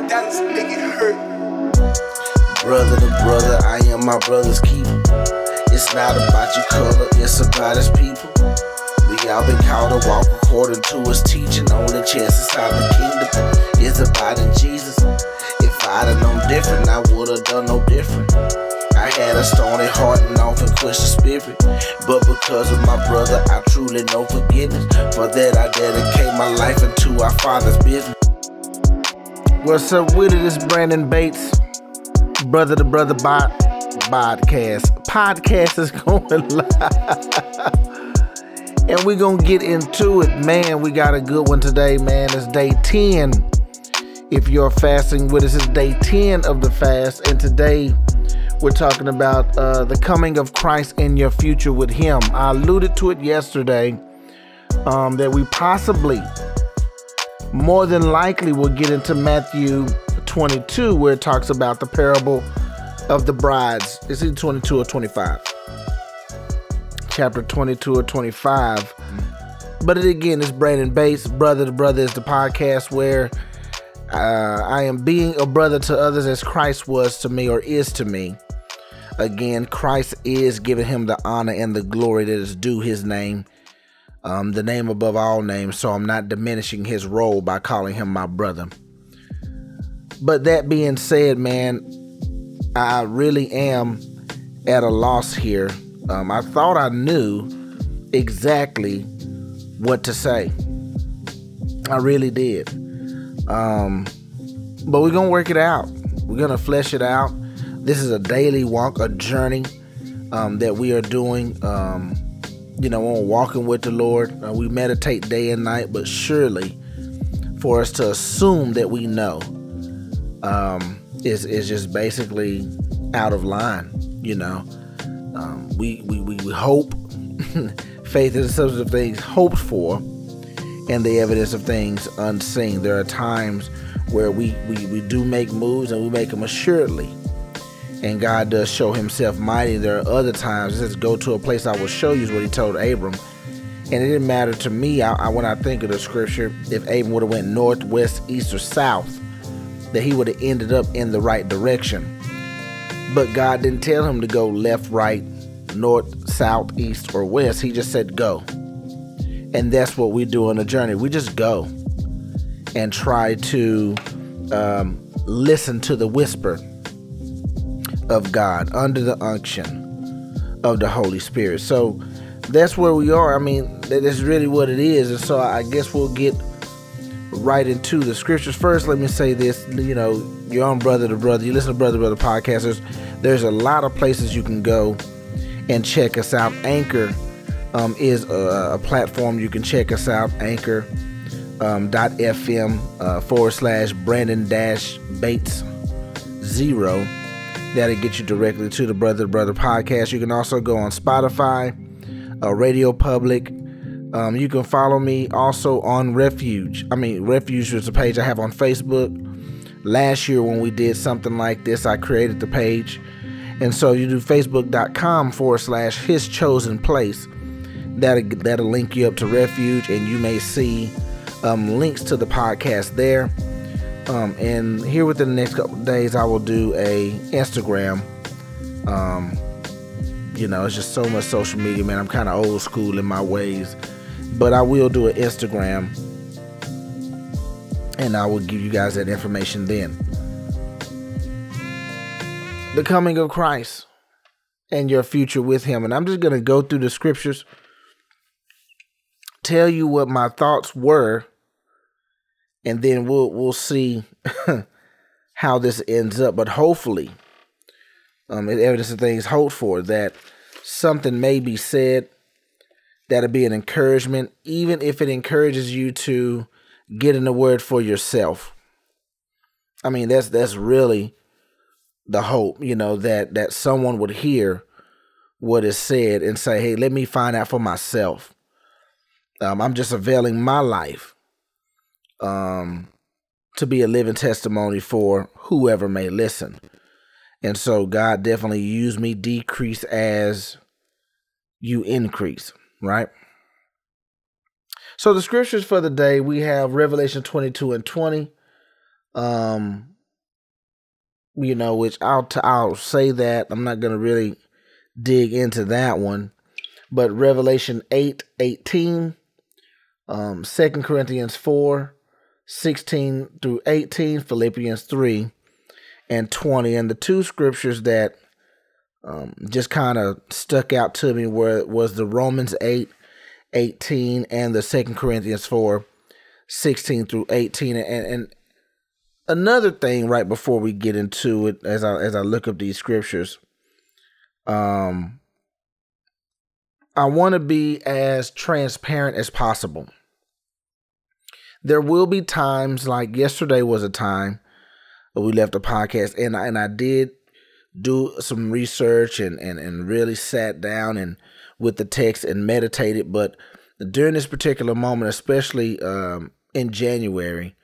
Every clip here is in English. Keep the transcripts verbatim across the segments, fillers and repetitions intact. my doubts make it hurt. Brother to brother, I am my brother's keeper. It's not about your color, it's about his people. We all been called to walk according to his teaching. Only chance inside the kingdom is about in Jesus. If I'd have known different, I would have done no different. I had a stony heart and often questioned spirit, but because of my brother, I truly know forgiveness. For that, I dedicate my life into our Father's business. What's up with it? It's Brandon Bates, brother to brother bot podcast. Podcast is going live, and we're gonna get into it, man. We got a good one today, man. It's day ten. If you're fasting with us, it's day ten of the fast, and today we're talking about uh, the coming of Christ and your future with Him. I alluded to it yesterday um, that we possibly, more than likely, will get into Matthew twenty-two, where it talks about the parable of the brides. It's in twenty-two or twenty-five, chapter twenty-two or twenty-five. But it, again, it's Brandon Bates, brother to brother, is the podcast where uh, I am being a brother to others as Christ was to me or is to me. Again, Christ is giving Him the honor and the glory that is due His name, um, the name above all names. So I'm not diminishing His role by calling Him my brother. But that being said, man, I really am at a loss here. Um, I thought I knew exactly what to say. I really did. Um, but we're going to work it out. We're going to flesh it out. This is a daily walk, a journey um, that we are doing, um, you know, on walking with the Lord. Uh, we meditate day and night, but surely for us to assume that we know um, is, is just basically out of line, you know. Um, we, we, we, we hope, faith is the substance of things hoped for and the evidence of things unseen. There are times where we, we, we do make moves and we make them assuredly, and God does show Himself mighty. There are other times, it says, go to a place I will show you, is what He told Abram. And it didn't matter to me, I, I when I think of the scripture, if Abram would have went north, west, east, or south, that he would have ended up in the right direction. But God didn't tell him to go left, right, north, south, east, or west. He just said go. And that's what we do on the journey. We just go and try to um, listen to the whisper of God under the unction of the Holy Spirit. So that's where we are. I mean, that is really what it is. And so I guess we'll get right into the scriptures. First, let me say this, you know, you're on Brother to Brother, you listen to Brother to Brother podcast. There's, there's a lot of places you can go and check us out. Anchor um, is a, a platform you can check us out. Anchor um, dot F M uh, forward slash Brandon dash Bates zero. That'll get you directly to the Brother to Brother podcast. You can also go on Spotify, uh, Radio Public. Um, you can follow me also on Refuge. I mean, Refuge is a page I have on Facebook. Last year when we did something like this, I created the page. And so you do facebook.com forward slash his chosen place. That'll, that'll link you up to Refuge, and you may see um, links to the podcast there. Um, and here within the next couple of days, I will do a Instagram. Um, you know, it's just so much social media, man. I'm kind of old school in my ways, but I will do an Instagram, and I will give you guys that information then. The coming of Christ and your future with Him. And I'm just going to go through the scriptures, tell you what my thoughts were, and then we'll we'll see how this ends up. But hopefully, um, evidence of things hoped for, that something may be said that'll be an encouragement, even if it encourages you to get in the Word for yourself. I mean, that's that's really the hope, you know, that that someone would hear what is said and say, "Hey, let me find out for myself. Um, I'm just availing my life." Um, to be a living testimony for whoever may listen. And so God definitely used me, decrease as you increase, right? So the scriptures for the day, we have Revelation twenty-two and twenty. Um, you know, which I'll t- I'll say that I'm not gonna really dig into that one, but Revelation eight eighteen, um, Second Corinthians four sixteen through eighteen, Philippians three and twenty, and the two scriptures that um just kind of stuck out to me were was the Romans eight eighteen and the Second Corinthians four sixteen through eighteen, and and. Another thing right before we get into it, as I as I look up these scriptures, um, I want to be as transparent as possible. There will be times, like yesterday was a time that we left the podcast, and I, and I did do some research and, and, and really sat down and with the text and meditated. But during this particular moment, especially um, in January,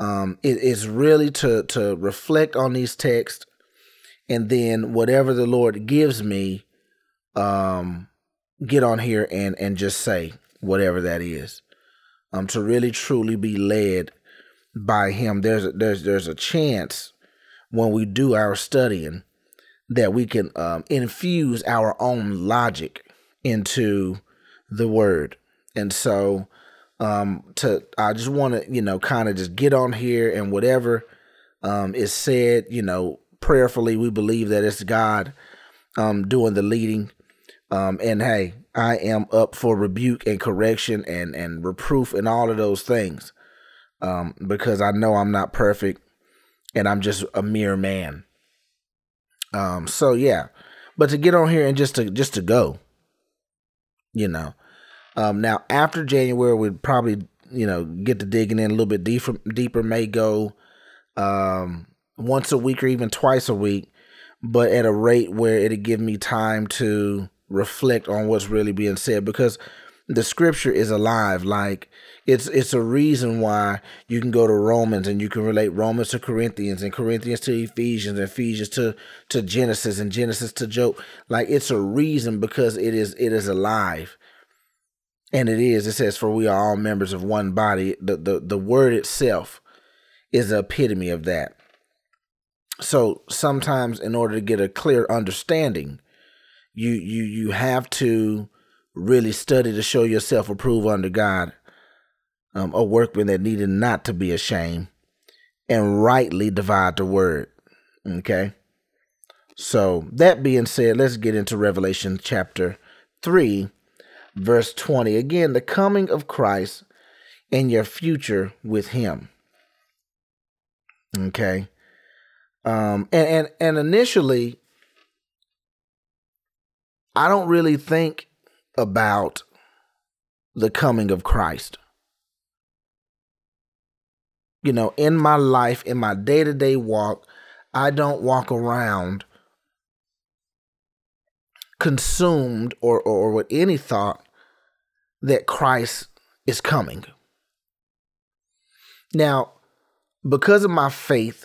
Um, it is really to, to reflect on these texts, and then whatever the Lord gives me, um, get on here and, and just say whatever that is, um, to really truly be led by Him. There's a, there's there's a chance when we do our studying that we can um, infuse our own logic into the Word, and so. Um, to I just want to, you know, kind of just get on here and whatever um, is said, you know, prayerfully, we believe that it's God um, doing the leading. Um, and hey, I am up for rebuke and correction and, and reproof and all of those things um, because I know I'm not perfect and I'm just a mere man. Um, so, yeah, but to get on here and just to just to go, you know. Um, now, after January, we'd probably, you know, get to digging in a little bit deeper, deeper may go um, once a week or even twice a week, but at a rate where it'd give me time to reflect on what's really being said, because the scripture is alive. Like it's it's a reason why you can go to Romans and you can relate Romans to Corinthians and Corinthians to Ephesians and Ephesians to, to Genesis and Genesis to Job. Like it's a reason because it is it is alive. And it is, it says, for we are all members of one body. The, the, the word itself is the epitome of that. So sometimes in order to get a clear understanding, you you you have to really study to show yourself approved unto God, um, a workman that needed not to be ashamed, and rightly divide the word. Okay? So that being said, let's get into Revelation chapter three. Verse twenty, again, the coming of Christ and your future with Him. Okay. Um, and, and, and initially, I don't really think about the coming of Christ. You know, in my life, in my day-to-day walk, I don't walk around consumed or, or, or with any thought that Christ is coming. Now, because of my faith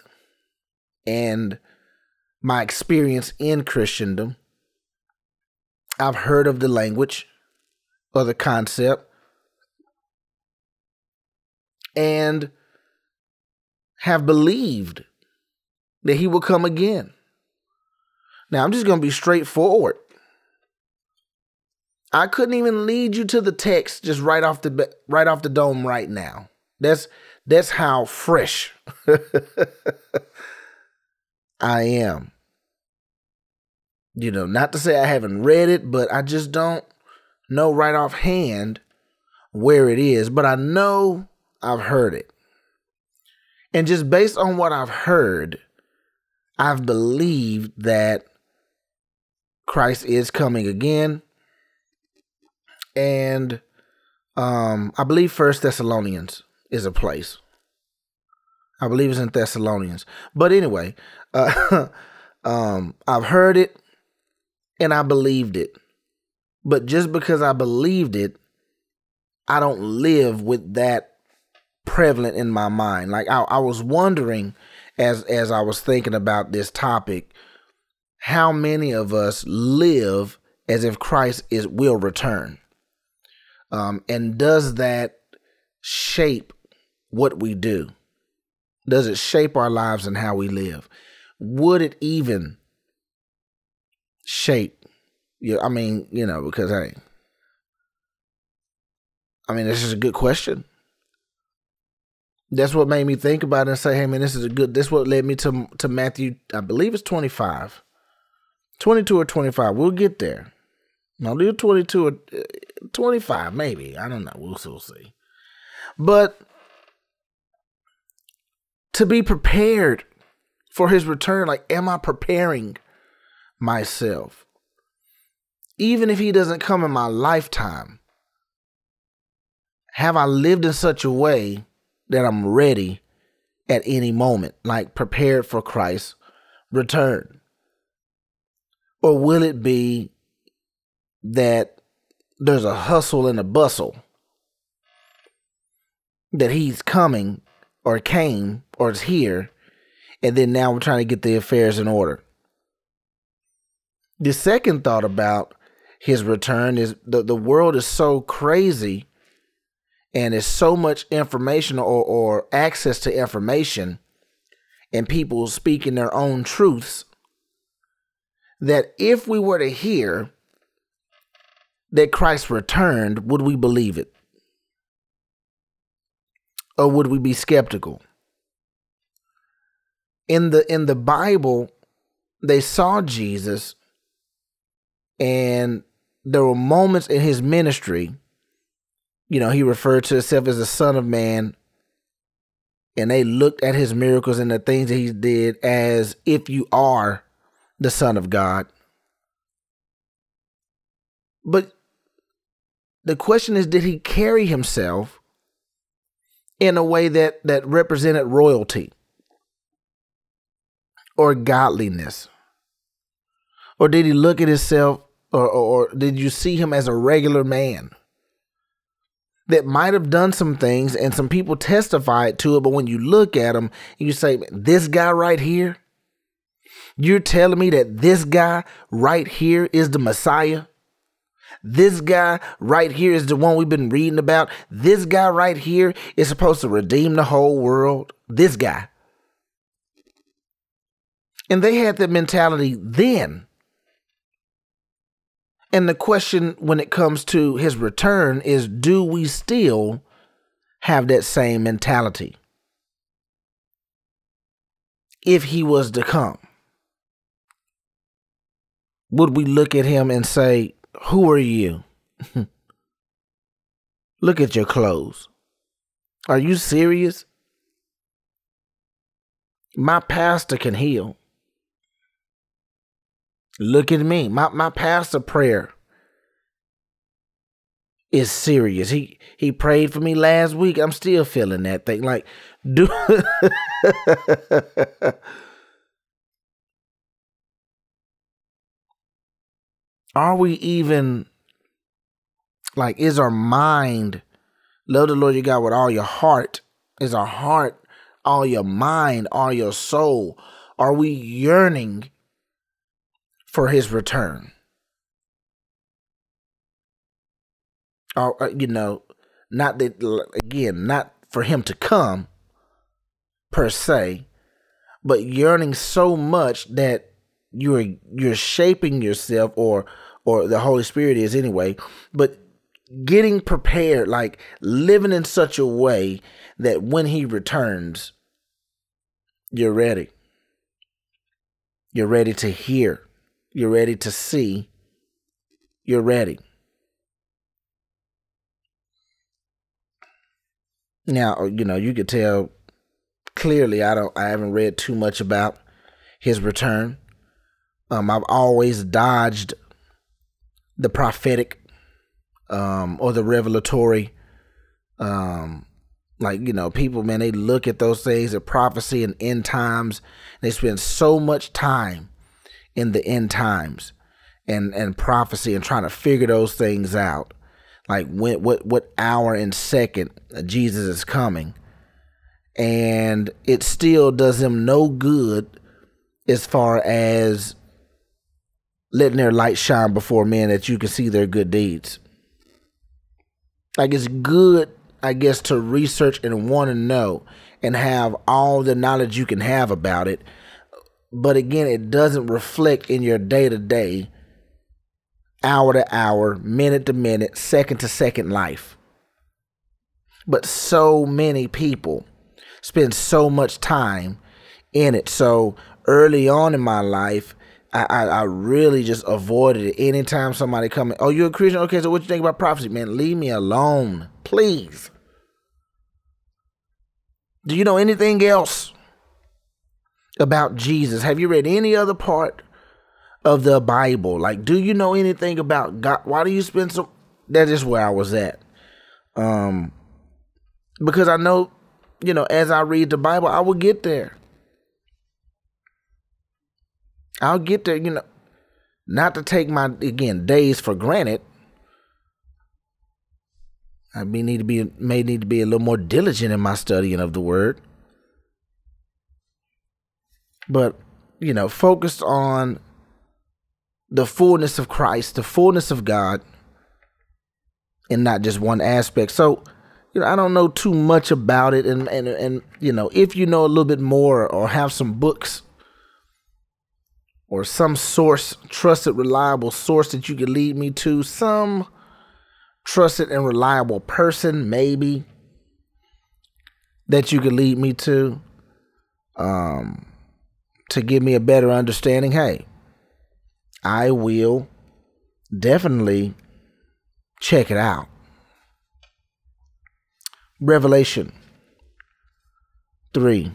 and my experience in Christendom, I've heard of the language or the concept and have believed that He will come again. Now, I'm just going to be straightforward. I couldn't even lead you to the text just right off the right off the dome right now. That's that's how fresh I am. You know, not to say I haven't read it, but I just don't know right offhand where it is. But I know I've heard it. And just based on what I've heard, I've believed that Christ is coming again. And um, I believe First Thessalonians is a place. I believe it's in Thessalonians. But anyway, uh, um, I've heard it and I believed it. But just because I believed it, I don't live with that prevalent in my mind. Like I, I was wondering as as I was thinking about this topic, how many of us live as if Christ is will return. Um, and does that shape what we do? Does it shape our lives and how we live? Would it even shape you? I mean, you know, because, hey, I mean, this is a good question. That's what made me think about it and say, hey, man, this is a good, this what led me to to Matthew, I believe it's twenty-five. twenty-two or twenty-five, we'll get there. No, do twenty-two or twenty-five, maybe. I don't know. We'll still see. But to be prepared for his return, like, am I preparing myself? Even if he doesn't come in my lifetime, have I lived in such a way that I'm ready at any moment, like prepared for Christ's return? Or will it be that there's a hustle and a bustle, that he's coming or came or is here, and then now we're trying to get the affairs in order? The second thought about his return is the, the world is so crazy and there's so much information or, or access to information and people speaking their own truths, that if we were to hear that Christ returned, would we believe it? Or would we be skeptical? In the in the Bible, they saw Jesus, and there were moments in his ministry, you know, he referred to himself as the Son of Man, and they looked at his miracles and the things that he did as, if you are the Son of God. But the question is, did he carry himself in a way that, that represented royalty or godliness? Or did he look at himself, or, or, or did you see him as a regular man that might have done some things and some people testified to it, but when you look at him, you say, this guy right here, you're telling me that this guy right here is the Messiah? This guy right here is the one we've been reading about. This guy right here is supposed to redeem the whole world. This guy. And they had that mentality then. And the question when it comes to his return is, do we still have that same mentality if he was to come? Would we look at him and say, who are you? Look at your clothes. Are you serious? My pastor can heal. Look at me. My my pastor prayer is serious. He he prayed for me last week. I'm still feeling that thing. Like, do Are we even, like, is our mind, love the Lord your God with all your heart? Is our heart, all your mind, all your soul? Are we yearning for his return? Or, you know, not that, again, not for him to come, per se, but yearning so much that You're you're shaping yourself, or or the Holy Spirit is anyway, but getting prepared, like living in such a way that when he returns, you're ready. You're ready to hear. You're ready to see. You're ready. Now, you know, you could tell clearly I don't I haven't read too much about his return. Um, I've always dodged the prophetic um, or the revelatory. Um, like, you know, people, man, they look at those things, at prophecy and end times. And they spend so much time in the end times and, and prophecy and trying to figure those things out. Like when, what, what hour and second Jesus is coming. And it still does them no good as far as letting their light shine before men that you can see their good deeds. Like, it's good I guess, to research and want to know and have all the knowledge you can have about it. But again, it doesn't reflect in your day-to-day, hour to hour, minute to minute, second to second life. But so many people spend so much time in it. So early on in my life, I, I, I really just avoided it. Anytime somebody coming, oh, you're a Christian? Okay, so what you think about prophecy? Man, leave me alone, please. Do you know anything else about Jesus? Have you read any other part of the Bible? Like, do you know anything about God? Why do you spend so... That is where I was at. Um, because I know, you know, as I read the Bible, I will get there. I'll get there, you know, not to take my, again, days for granted. I may need to be, may need to be a little more diligent in my studying of the word. But, you know, focused on the fullness of Christ, the fullness of God, and not just one aspect. So, you know, I don't know too much about it. And, and, and you know, if you know a little bit more or have some books or some source, trusted, reliable source that you could lead me to, some trusted and reliable person, maybe, that you could lead me to, um, to give me a better understanding, hey, I will definitely check it out. Revelation three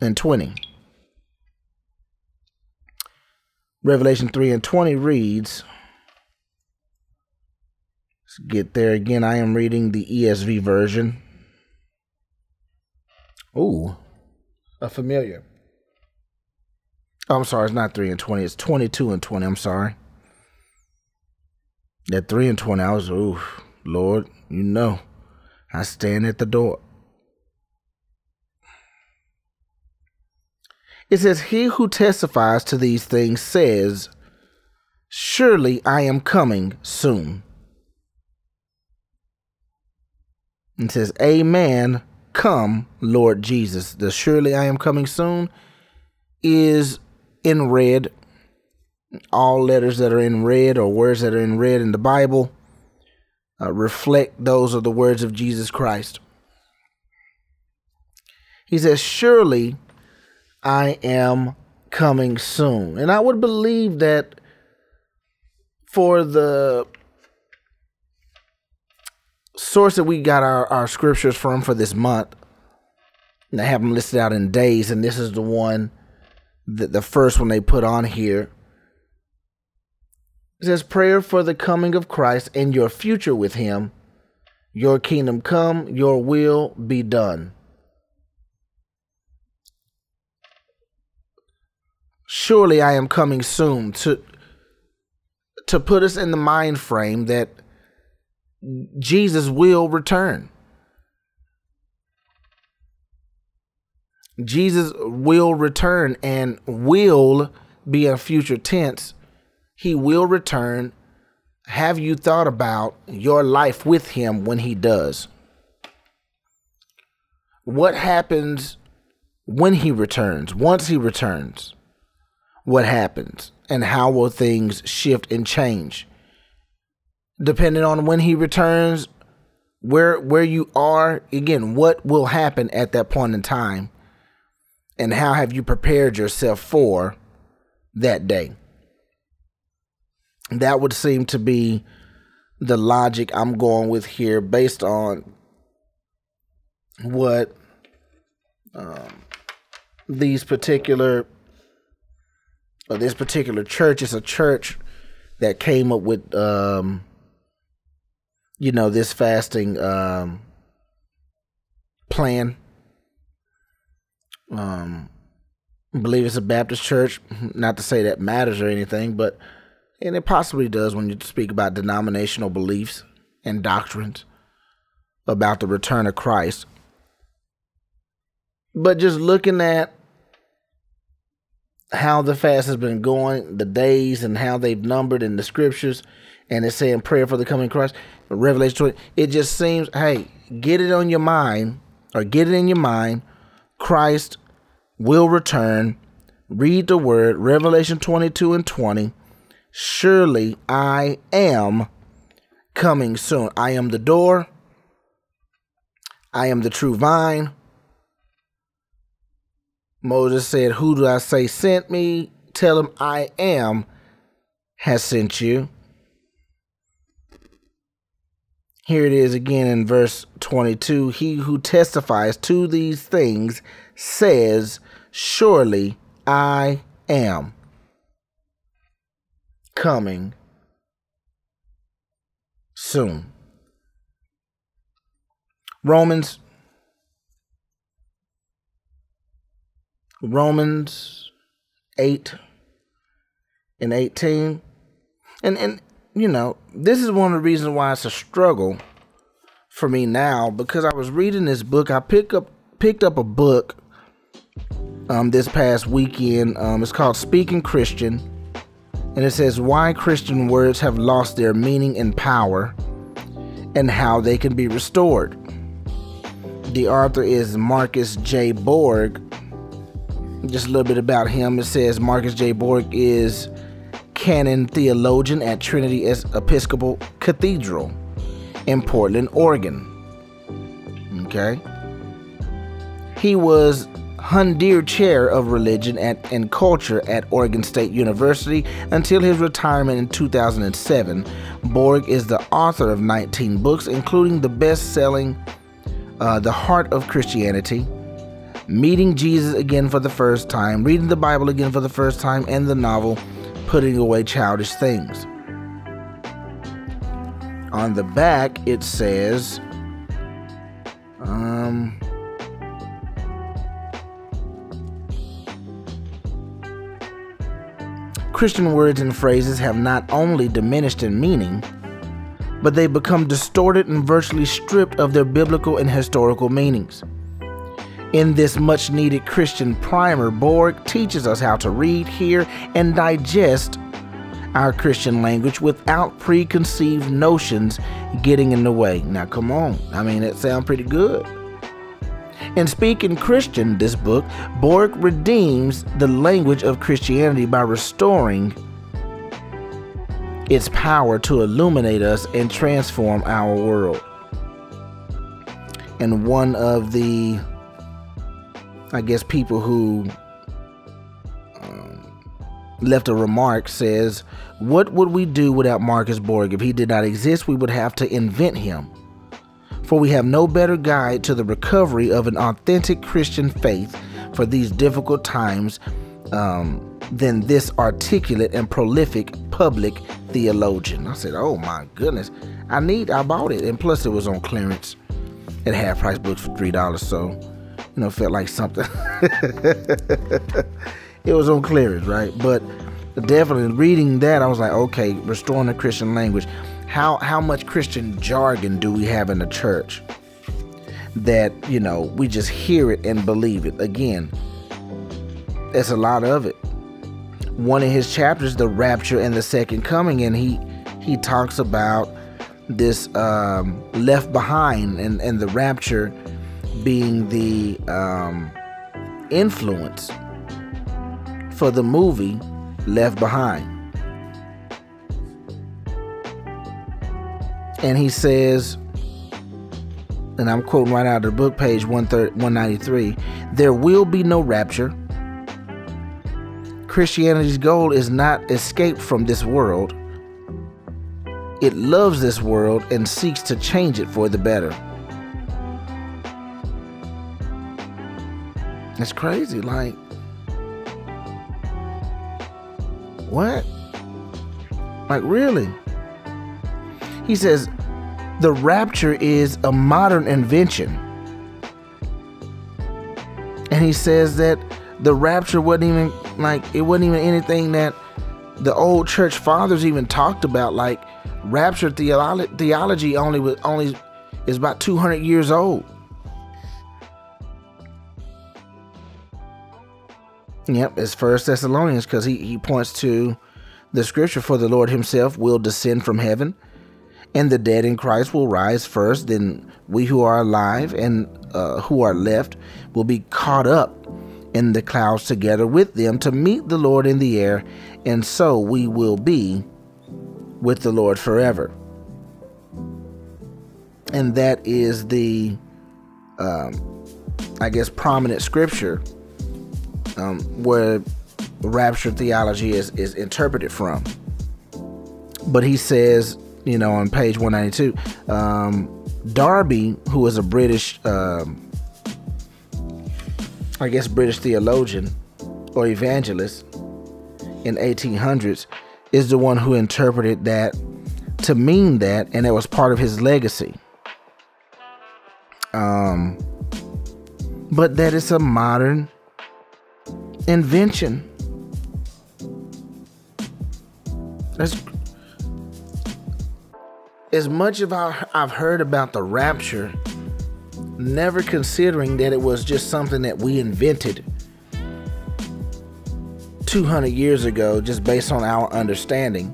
and twenty. Revelation three and twenty reads, let's get there again. I am reading the E S V version. Ooh, a familiar. Oh, I'm sorry, it's not three and twenty. It's twenty-two and twenty. I'm sorry. That three and twenty, I was, ooh, Lord, you know, I stand at the door. It says, he who testifies to these things says, surely I am coming soon. It says, amen, come, Lord Jesus. The surely I am coming soon is in red. All letters that are in red or words that are in red in the Bible uh, reflect those are the words of Jesus Christ. He says, surely I am coming soon. And I would believe that for the source that we got our, our scriptures from for this month, and I have them listed out in days, and this is the one, the, the first one they put on here. It says, prayer for the coming of Christ and your future with him. Your kingdom come, your will be done. Surely I am coming soon, to to put us in the mind frame that Jesus will return. Jesus will return, and will be a future tense. He will return. Have you thought about your life with him when he does? What happens when he returns? Once he returns, what happens? And how will things shift and change? Depending on when he returns, where where you are, again, what will happen at that point in time? And how have you prepared yourself for that day? That would seem to be the logic I'm going with here based on what um, these particular, or this particular church, it's a church that came up with, um, you know, this fasting um, plan. Um, I believe it's a Baptist church, not to say that matters or anything, but and it possibly does when you speak about denominational beliefs and doctrines about the return of Christ. But just looking at how the fast has been going, the days and how they've numbered in the scriptures, and it's saying prayer for the coming of Christ, Revelation twenty. It just seems, hey, get it on your mind, or get it in your mind, Christ will return. Read the word, Revelation twenty-two and twenty. Surely I am coming soon. I am the door. I am the true vine. Moses said, who do I say sent me? Tell him I am has sent you. Here it is again in verse twenty-two. He who testifies to these things says, surely I am coming soon. Romans. Romans eight and eighteen. And, and you know, this is one of the reasons why it's a struggle for me now, because I was reading this book. I picked up picked up a book um, this past weekend. Um, it's called Speaking Christian. And it says, why Christian words have lost their meaning and power and how they can be restored. The author is Marcus J. Borg. Just a little bit about him. It says Marcus J. Borg is canon theologian at Trinity Episcopal Cathedral in Portland, Oregon. Okay. He was Hundir Chair of Religion at, and Culture at Oregon State University until his retirement in two thousand seven. Borg is the author of nineteen books, including the best-selling uh, The Heart of Christianity, Meeting Jesus Again for the First Time, Reading the Bible Again for the First Time, and the novel Putting Away Childish Things. On the back, it says... Um... Christian words and phrases have not only diminished in meaning, but they become distorted and virtually stripped of their biblical and historical meanings. In this much-needed Christian primer, Borg teaches us how to read, hear, and digest our Christian language without preconceived notions getting in the way. Now, come on. I mean, that sounds pretty good. In Speaking Christian, this book, Borg redeems the language of Christianity by restoring its power to illuminate us and transform our world. And one of the, I guess, people who um, left a remark says, what would we do without Marcus Borg? If he did not exist, we would have to invent him. For we have no better guide to the recovery of an authentic Christian faith for these difficult times um, than this articulate and prolific public theologian. I said, oh my goodness, I need, I bought it. And plus it was on clearance at Half Price Books for three dollars. So, you know, felt like something. It was on clearance, right? But definitely reading that, I was like, okay, restoring the Christian language. How how much Christian jargon do we have in the church that, you know, we just hear it and believe it? Again, there's a lot of it. One of his chapters, The Rapture and the Second Coming, and he he talks about this um, Left Behind and, and the rapture being the um, influence for the movie Left Behind. And he says, and I'm quoting right out of the book, page one ninety-three, there will be no rapture. Christianity's goal is not escape from this world. It loves this world and seeks to change it for the better. It's crazy, like, what? Like, really? He says, the rapture is a modern invention. And he says that the rapture wasn't even like, it wasn't even anything that the old church fathers even talked about. Like, rapture theolo- theology only was, only is about two hundred years old. Yep, it's First Thessalonians, because he, he points to The scripture, for the Lord himself will descend from heaven, and the dead in Christ will rise first. Then we who are alive and uh, who are left will be caught up in the clouds together with them to meet the Lord in the air, and so we will be with the Lord forever. And that is the, um, I guess, prominent scripture um, where rapture theology is, is interpreted from. But he says, you know, on page one ninety-two, um, Darby, who is a British, um, I guess, British theologian or evangelist in eighteen hundreds, is the one who interpreted that to mean that, and it was part of his legacy. Um, but that it's a modern invention. That's, as much as I've heard about the rapture, never considering that it was just something that we invented two hundred years ago, just based on our understanding,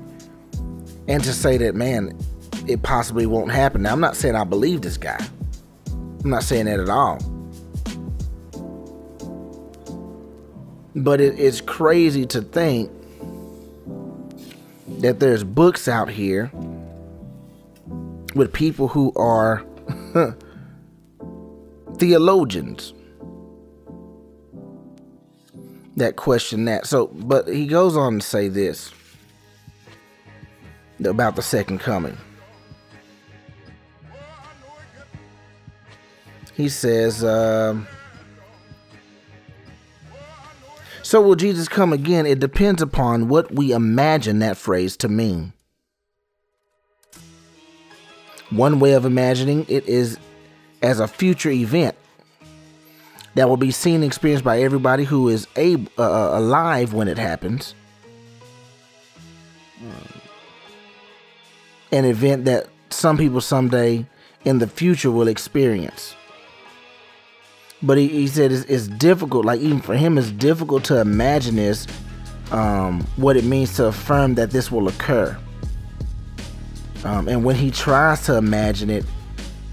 and to say that, man, it possibly won't happen. Now, I'm not saying I believe this guy. I'm not saying that at all. But it, it's crazy to think that there's books out here with people who are theologians that question that. So, but he goes on to say this about the second coming. He says, um, so will Jesus come again? It depends upon what we imagine that phrase to mean. One way of imagining it is as a future event that will be seen and experienced by everybody who is able, uh, alive when it happens. An event that some people someday in the future will experience. But he, he said it's, it's difficult, like even for him, it's difficult to imagine this, um, what it means to affirm that this will occur. Um, and when he tries to imagine it,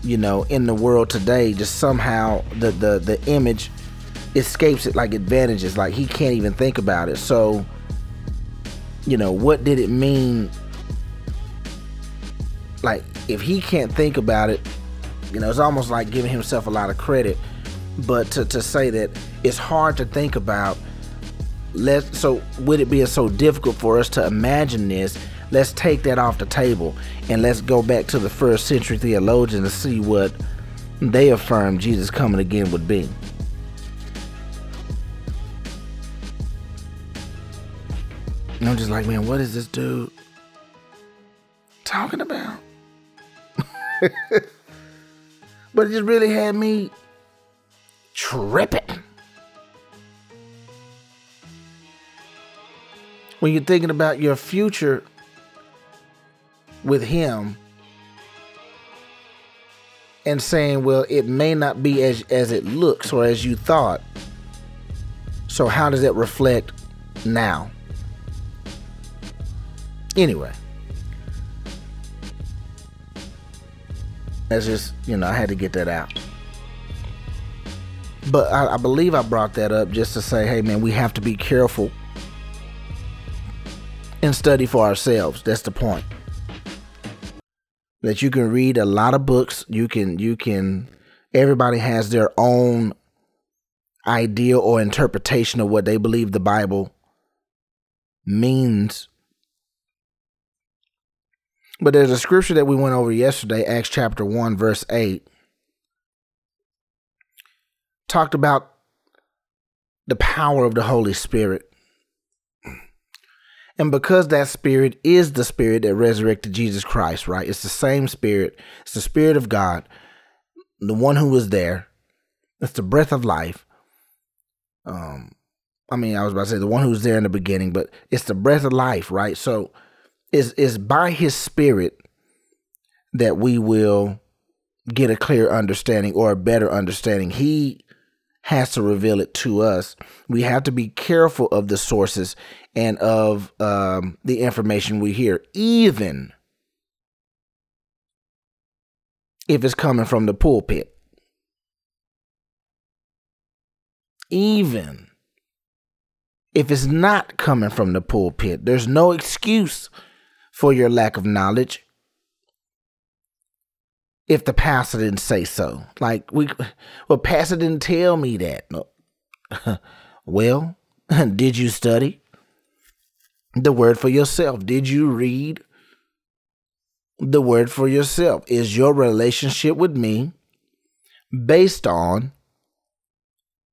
you know, in the world today, just somehow the, the, the image escapes it, like it vanishes, like he can't even think about it. So, you know, what did it mean? Like, if he can't think about it, you know, it's almost like giving himself a lot of credit. But to, to say that it's hard to think about, let's, so would it be so difficult for us to imagine this? Let's take that off the table and let's go back to the first century theologians and see what they affirmed Jesus coming again would be. And I'm just like, man, what is this dude talking about? But it just really had me tripping. When you're thinking about your future with him and saying, well, it may not be as, as it looks or as you thought. So how does that reflect now? Anyway, that's just, you know, I had to get that out. But I, I believe I brought that up just to say, hey, man, we have to be careful and study for ourselves. That's the point. That you can read a lot of books. You can, you can, everybody has their own idea or interpretation of what they believe the Bible means. But there's a scripture that we went over yesterday, Acts chapter one, verse eight. Talked about the power of the Holy Spirit. And because that Spirit is the Spirit that resurrected Jesus Christ, right? It's the same Spirit. It's the Spirit of God, the one who was there. It's the breath of life. Um, I mean, I was about to say the one who was there in the beginning, but it's the breath of life, right? So it's, it's by his Spirit that we will get a clear understanding or a better understanding. He has to reveal it to us. We have to be careful of the sources and of um, the information we hear, even if it's coming from the pulpit. Even if it's not coming from the pulpit, there's no excuse for your lack of knowledge if the pastor didn't say so. Like, we, well, pastor didn't tell me that. No. Well, did you study the word for yourself? Did you read the word for yourself? Is your relationship with me based on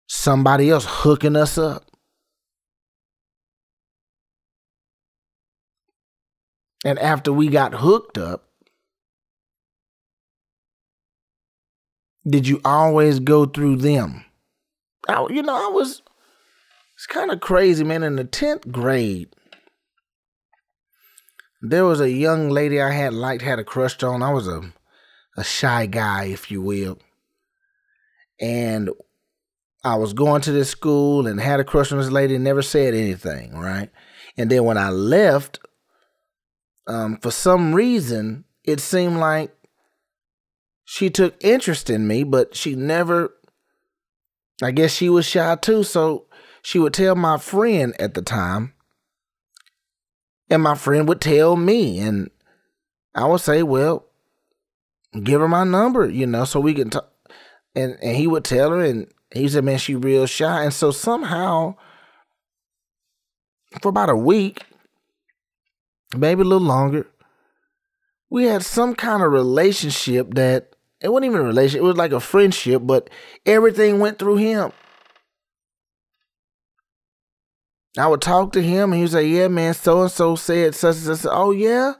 somebody else hooking us up? And after we got hooked up, did you always go through them? I, you know, I was, it's kind of crazy, man. In the tenth grade, there was a young lady I had liked, had a crush on. I was a, a shy guy, if you will. And I was going to this school and had a crush on this lady and never said anything, right? And then when I left, Um, for some reason, it seemed like she took interest in me, but she never, I guess she was shy too. So she would tell my friend at the time, and my friend would tell me, and I would say, well, give her my number, you know, so we can talk. And, and he would tell her, and he said, man, she real shy. And so somehow for about a week, maybe a little longer, we had some kind of relationship that, it wasn't even a relationship, it was like a friendship, but everything went through him. I would talk to him and he would say, yeah, man, so-and-so said such and such. Oh, yeah?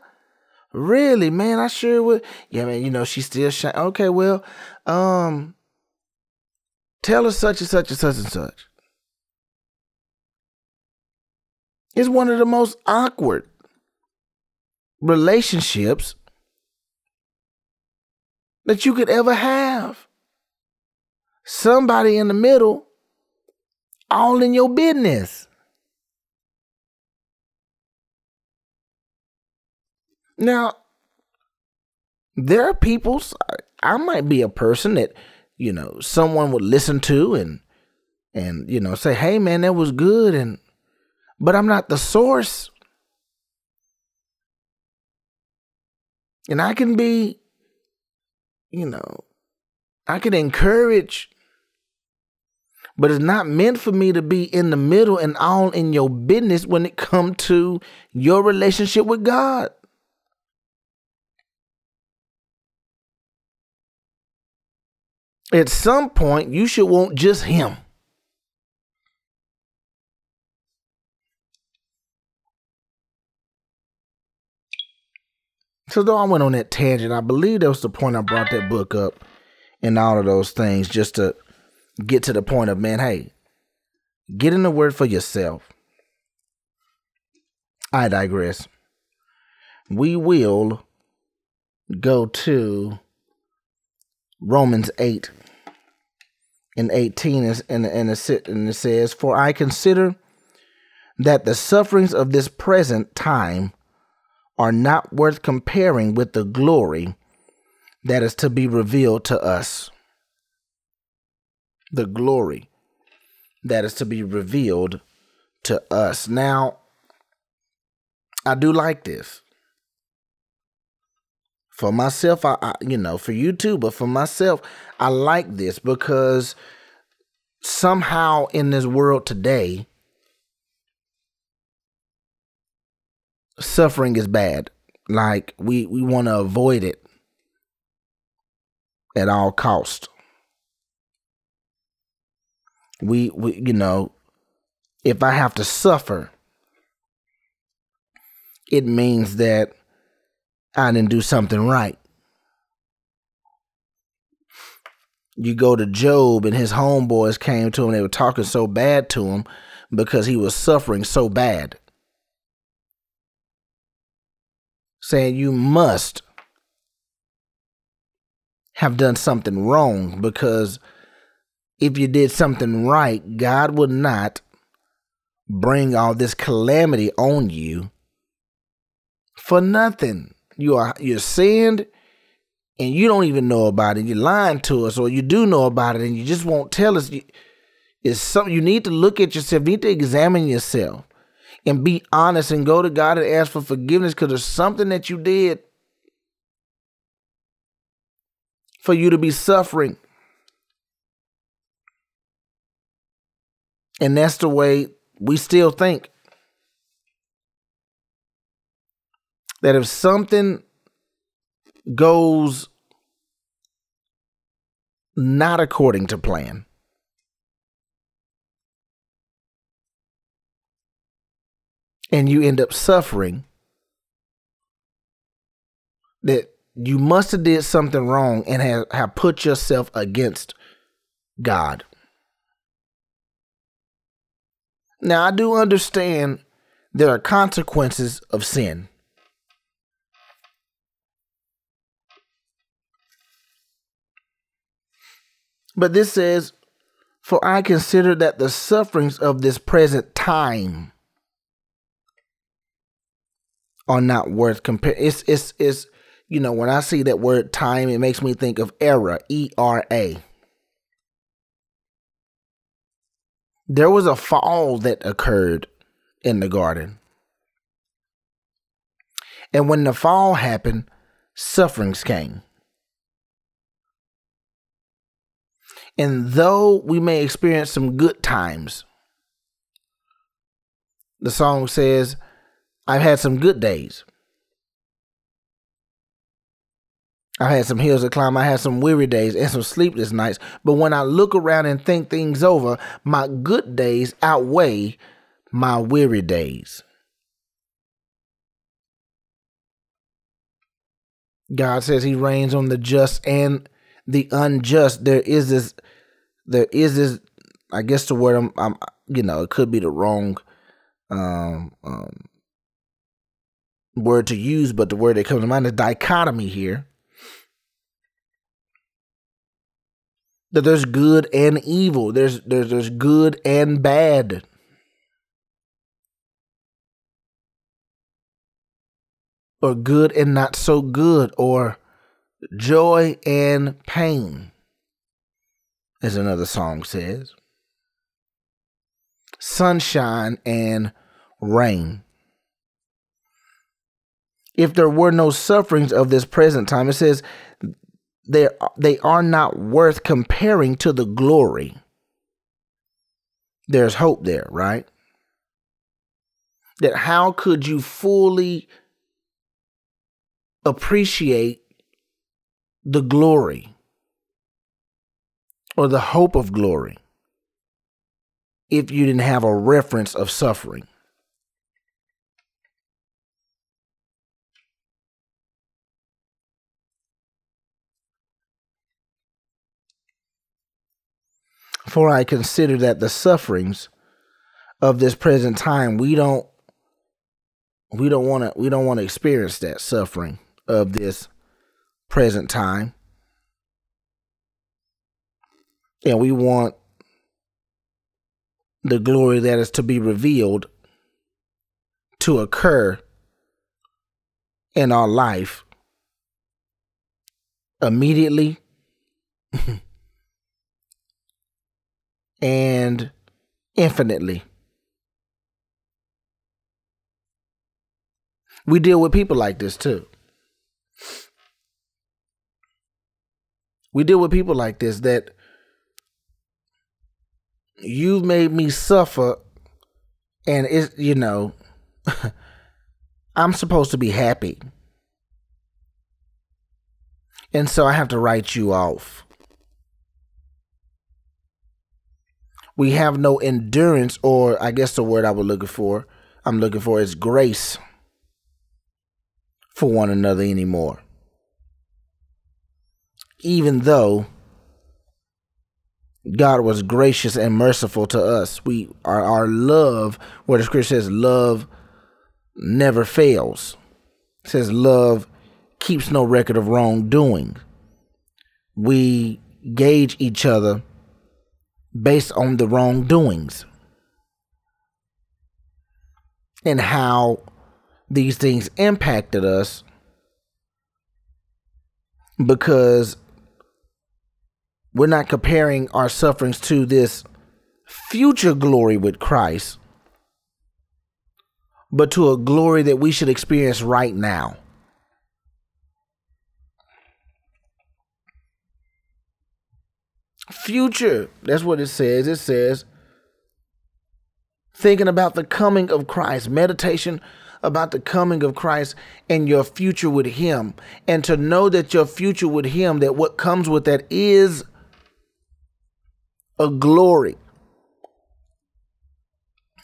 Really, man, I sure would. Yeah, man, you know, she's still shy. Okay, well, um, tell her such and such and such and such. It's one of the most awkward relationships that you could ever have. Somebody in the middle, all in your business. Now, there are people, I might be a person that, you know, someone would listen to and, and, you know, say, hey man, that was good. And, but I'm not the source. And I can be, you know, I can encourage, but it's not meant for me to be in the middle and all in your business when it comes to your relationship with God. At some point, you should want just Him. So though I went on that tangent, I believe that was the point I brought that book up and all of those things, just to get to the point of, man, hey, get in the word for yourself. I digress. We will go to Romans eight and eighteen, and it says, for I consider that the sufferings of this present time are not worth comparing with the glory that is to be revealed to us. The glory that is to be revealed to us. Now, I do like this. For myself, I, I you know, for you too, but for myself, I like this because somehow in this world today, suffering is bad. Like we, we want to avoid it at all cost. We, we, you know, if I have to suffer, it means that I didn't do something right. You go to Job and his homeboys came to him. They were talking so bad to him because he was suffering so bad. Saying you must have done something wrong because if you did something right, God would not bring all this calamity on you for nothing. You are you're sinned and you don't even know about it. You're lying to us, or you do know about it and you just won't tell us. It's something you need to look at yourself, you need to examine yourself and be honest and go to God and ask for forgiveness, because there's something that you did for you to be suffering. And that's the way we still think. That if something goes not according to plan, and you end up suffering, that you must have did something wrong and have, have put yourself against God. Now, I do understand there are consequences of sin. But this says, "For I consider that the sufferings of this present time are not worth comparing." It's, it's, it's, you know, when I see that word time, it makes me think of era, E R A. There was a fall that occurred in the garden. And when the fall happened, sufferings came. And though we may experience some good times, the song says, I've had some good days. I've had some hills to climb. I had some weary days and some sleepless nights. But when I look around and think things over, my good days outweigh my weary days. God says he reigns on the just and the unjust. There is this, there is this, I guess the word, I'm, I'm you know, it could be the wrong um, um, word to use, but the word that comes to mind is dichotomy here. That there's good and evil. There's there's there's good and bad. Or good and not so good. Or joy and pain, as another song says. Sunshine and rain. If there were no sufferings of this present time, it says, They are, they are not worth comparing to the glory. There's hope there, right? That how could you fully appreciate the glory or the hope of glory if you didn't have a reference of suffering? For I consider that the sufferings of this present time, we don't we don't want to we don't want to experience that suffering of this present time. And we want the glory that is to be revealed to occur in our life immediately. And infinitely. We deal with people like this too. We deal with people like this that you've made me suffer, and it's, you know, I'm supposed to be happy. And so I have to write you off. We have no endurance, or I guess the word I was looking for, I'm looking for is grace for one another anymore. Even though God was gracious and merciful to us, we our, our love, where the scripture says love never fails. It says love keeps no record of wrongdoing. We gauge each other based on the wrongdoings and how these things impacted us, because we're not comparing our sufferings to this future glory with Christ, but to a glory that we should experience right now. Future, that's what it says. It says, thinking about the coming of Christ, meditation about the coming of Christ and your future with Him. And to know that your future with Him, that what comes with that is a glory,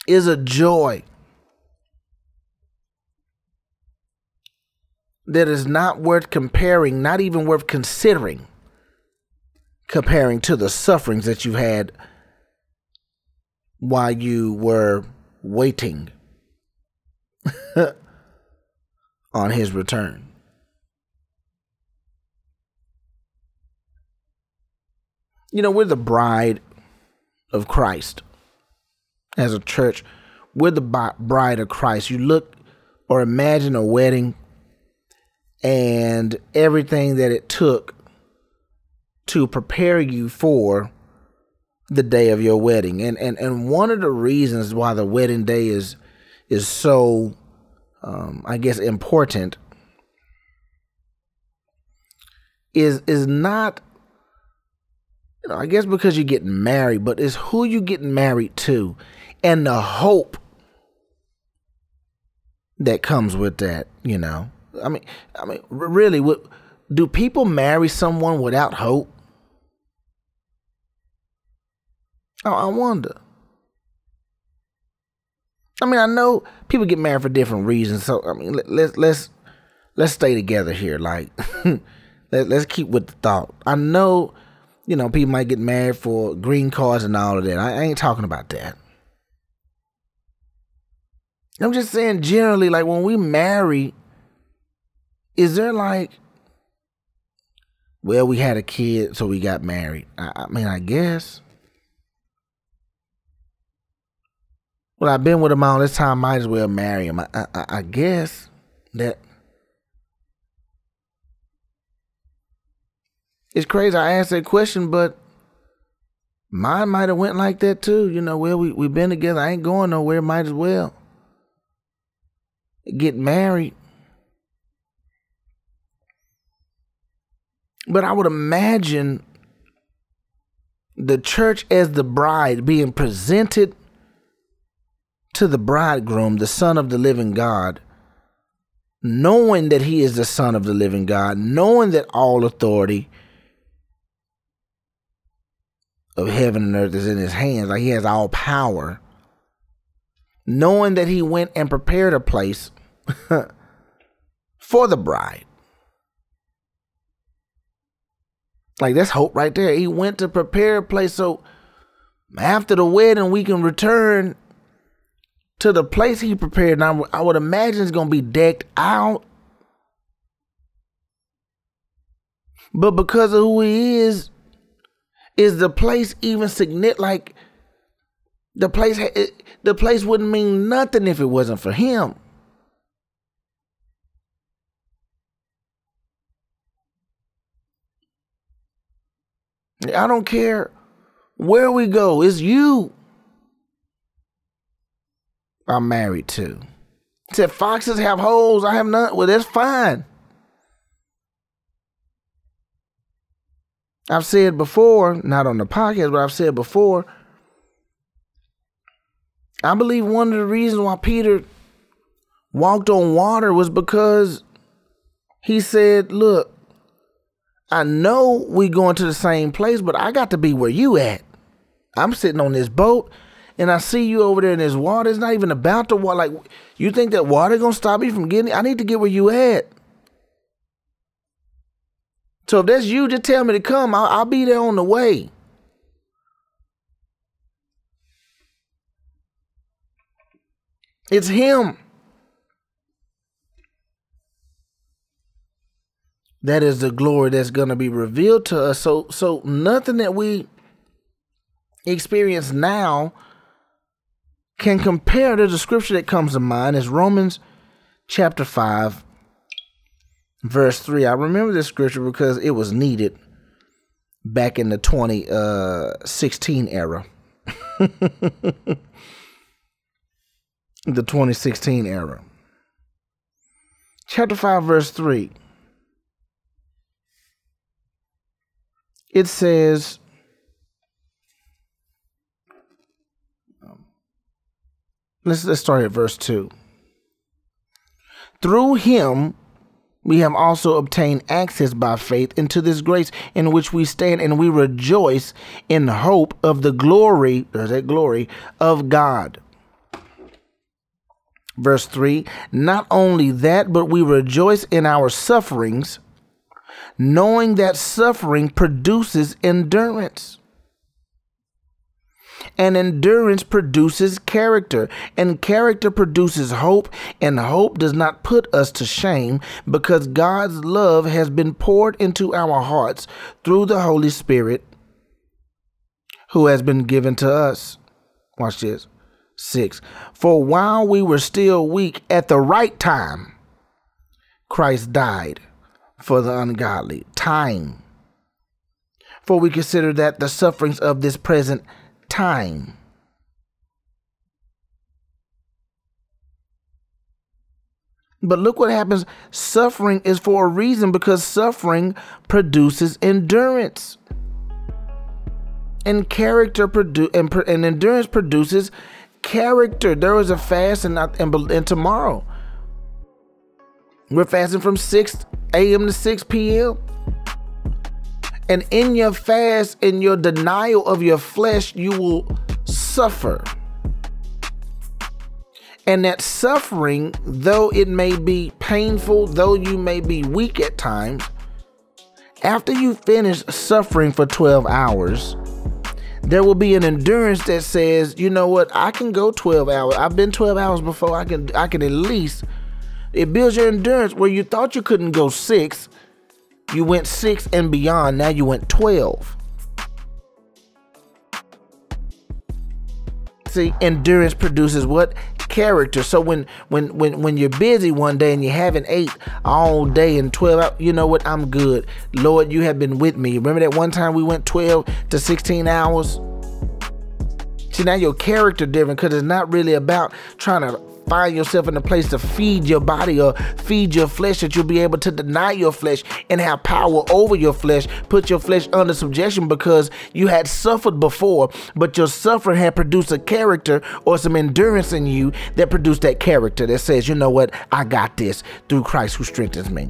is a joy that is not worth comparing, not even worth considering, comparing to the sufferings that you had while you were waiting on His return. You know, we're the bride of Christ. As a church, we're the bride of Christ. You look or imagine a wedding and everything that it took to prepare you for the day of your wedding. And and and one of the reasons why the wedding day is is so, um, I guess, important is is not, you know, I guess because you're getting married, but it's who you're getting married to and the hope that comes with that, you know. I mean, I mean, really, what, do people marry someone without hope? Oh, I wonder. I mean, I know people get married for different reasons. So, I mean, let, let's let's let's stay together here. Like, let, let's keep with the thought. I know, you know, people might get married for green cards and all of that. I, I ain't talking about that. I'm just saying generally, like, when we marry, is there like, well, we had a kid, so we got married. I, I mean, I guess. Well, I've been with him all this time, might as well marry him. I, I, I guess that. It's crazy I asked that question, but mine might have went like that too. You know, well, we, we've been together. I ain't going nowhere. Might as well get married. But I would imagine the church as the bride being presented to the bridegroom, the Son of the living God, knowing that He is the Son of the living God, knowing that all authority of heaven and earth is in His hands, like He has all power, knowing that He went and prepared a place for the bride. Like, that's hope right there. He went to prepare a place so after the wedding we can return to the place He prepared. And I, I would imagine it's going to be decked out. But because of who He is, is the place even significant? Like, the place, the place wouldn't mean nothing if it wasn't for Him. I don't care where we go. It's You I'm married to. It said foxes have holes. I have none. Well, that's fine. I've said before, not on the podcast, but I've said before, I believe one of the reasons why Peter walked on water was because he said, look, I know we going to the same place, but I got to be where You at. I'm sitting on this boat and I see You over there in this water. It's not even about the water. Like, you think that water going to stop me from getting it? I need to get where You at. So if that's You, just tell me to come. I'll, I'll be there on the way. It's Him that is the glory that's going to be revealed to us. So so nothing that we experience now can compare to the scripture that comes to mind. It's Romans chapter five, verse three. I remember this scripture because it was needed back in the twenty sixteen era. The twenty sixteen era. Chapter five, verse three. It says, let's, let's start at verse two. Through him, we have also obtained access by faith into this grace in which we stand, and we rejoice in hope of the glory, there's that glory, of God. Verse three, not only that, but we rejoice in our sufferings, knowing that suffering produces endurance. And endurance produces character, and character produces hope, and hope does not put us to shame, because God's love has been poured into our hearts through the Holy Spirit who has been given to us. Watch this. Six. For while we were still weak, at the right time, Christ died for the ungodly. Time. For we consider that the sufferings of this present time but look what happens. Suffering is for a reason, because suffering produces endurance, and character produce and, and endurance produces character. There is a fast, and not and, and tomorrow we're fasting from six a.m. to six p.m. And in your fast, in your denial of your flesh, you will suffer. And that suffering, though it may be painful, though you may be weak at times, after you finish suffering for twelve hours, there will be an endurance that says, you know what, I can go twelve hours. I've been twelve hours before. I can, I can at least, it builds your endurance where you thought you couldn't go six. You went six and beyond. Now you went twelve. See, endurance produces what? Character. So when when when when you're busy one day and you haven't ate all day and twelve hours, you know what? I'm good. Lord, you have been with me. Remember that one time we went twelve to sixteen hours? See, now your character different, because it's not really about trying to find yourself in a place to feed your body or feed your flesh, that you'll be able to deny your flesh and have power over your flesh, put your flesh under subjection, because you had suffered before, but your suffering had produced a character or some endurance in you that produced that character that says, you know what, I got this through Christ who strengthens me.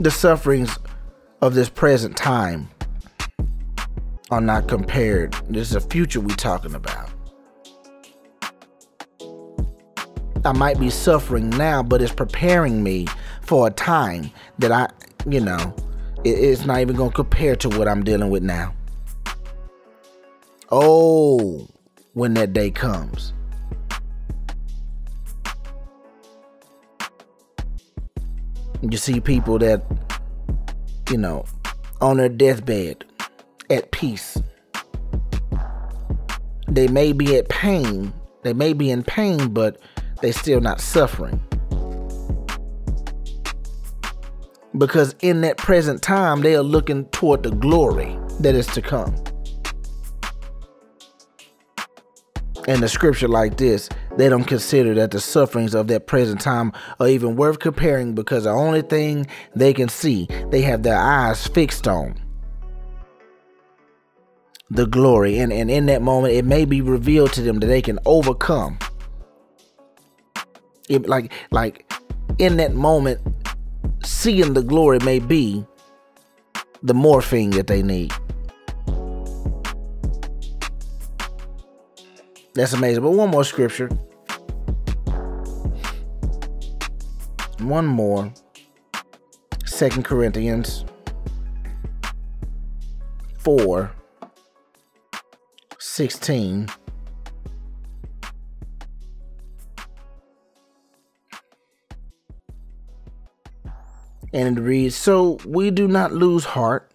The sufferings of this present time are not compared. This is the future we're talking about. I might be suffering now, but it's preparing me for a time that I, you know, it, it's not even gonna compare to what I'm dealing with now. Oh, when that day comes. You see people that, you know, on their deathbed, at peace. They may be at pain. They may be in pain, but they still not suffering. Because in that present time, they are looking toward the glory that is to come. And the scripture like this, they don't consider that the sufferings of that present time are even worth comparing, because the only thing they can see, they have their eyes fixed on the glory. And, and in that moment, it may be revealed to them that they can overcome. It, like, like in that moment, seeing the glory may be the morphine that they need. That's amazing. But one more scripture. One more. Second Corinthians four sixteen. And it reads, "So we do not lose heart,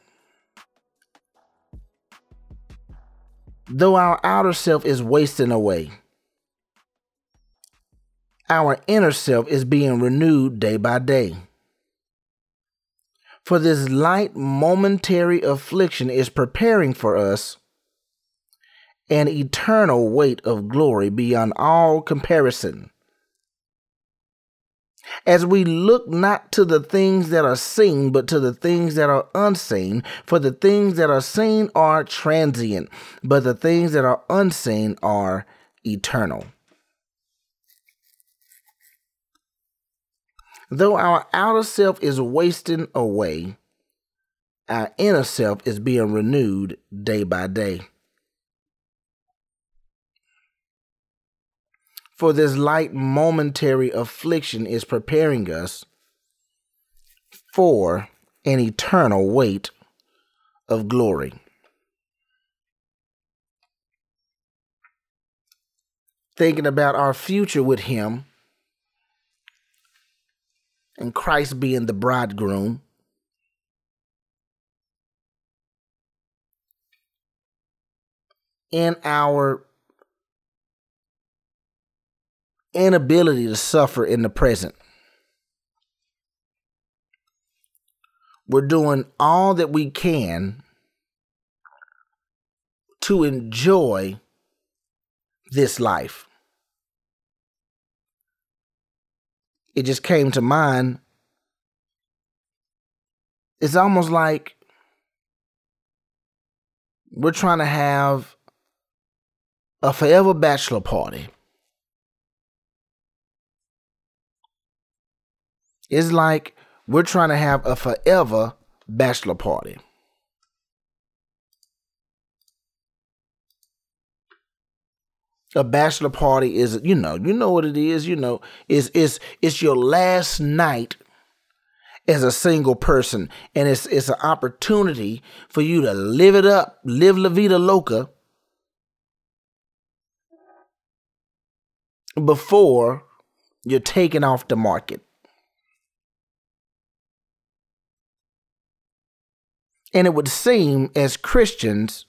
though our outer self is wasting away. Our inner self is being renewed day by day. For this light momentary affliction is preparing for us an eternal weight of glory beyond all comparison, as we look not to the things that are seen, but to the things that are unseen. For the things that are seen are transient, but the things that are unseen are eternal." Though our outer self is wasting away, our inner self is being renewed day by day. For this light momentary affliction is preparing us for an eternal weight of glory. Thinking about our future with Him and Christ being the bridegroom, in our inability to suffer in the present, we're doing all that we can to enjoy this life. It just came to mind. It's almost like we're trying to have a forever bachelor party. It's like we're trying to have a forever bachelor party. A bachelor party is, you know, you know what it is, you know, it's, it's, it's your last night as a single person. And it's, it's an opportunity for you to live it up, live La Vida Loca before you're taken off the market. And it would seem as Christians,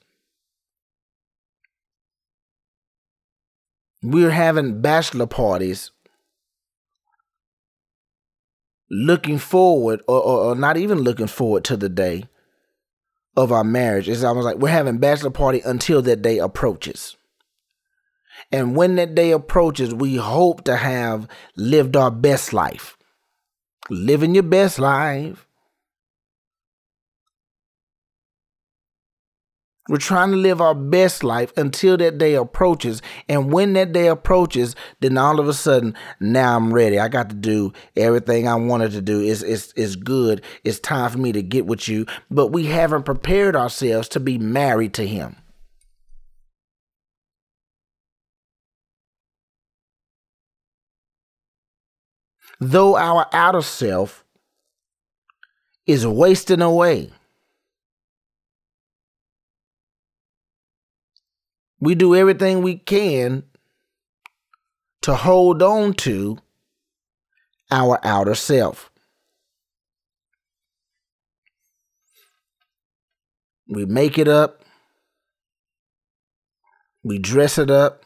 we're having bachelor parties looking forward or, or, or not even looking forward to the day of our marriage. It's almost like we're having bachelor party until that day approaches. And when that day approaches, we hope to have lived our best life. Living your best life. We're trying to live our best life until that day approaches. And when that day approaches, then all of a sudden, now I'm ready. I got to do everything I wanted to do. It's, it's, it's good. It's time for me to get with you. But we haven't prepared ourselves to be married to Him. Though our outer self is wasting away, we do everything we can to hold on to our outer self. We make it up. We dress it up.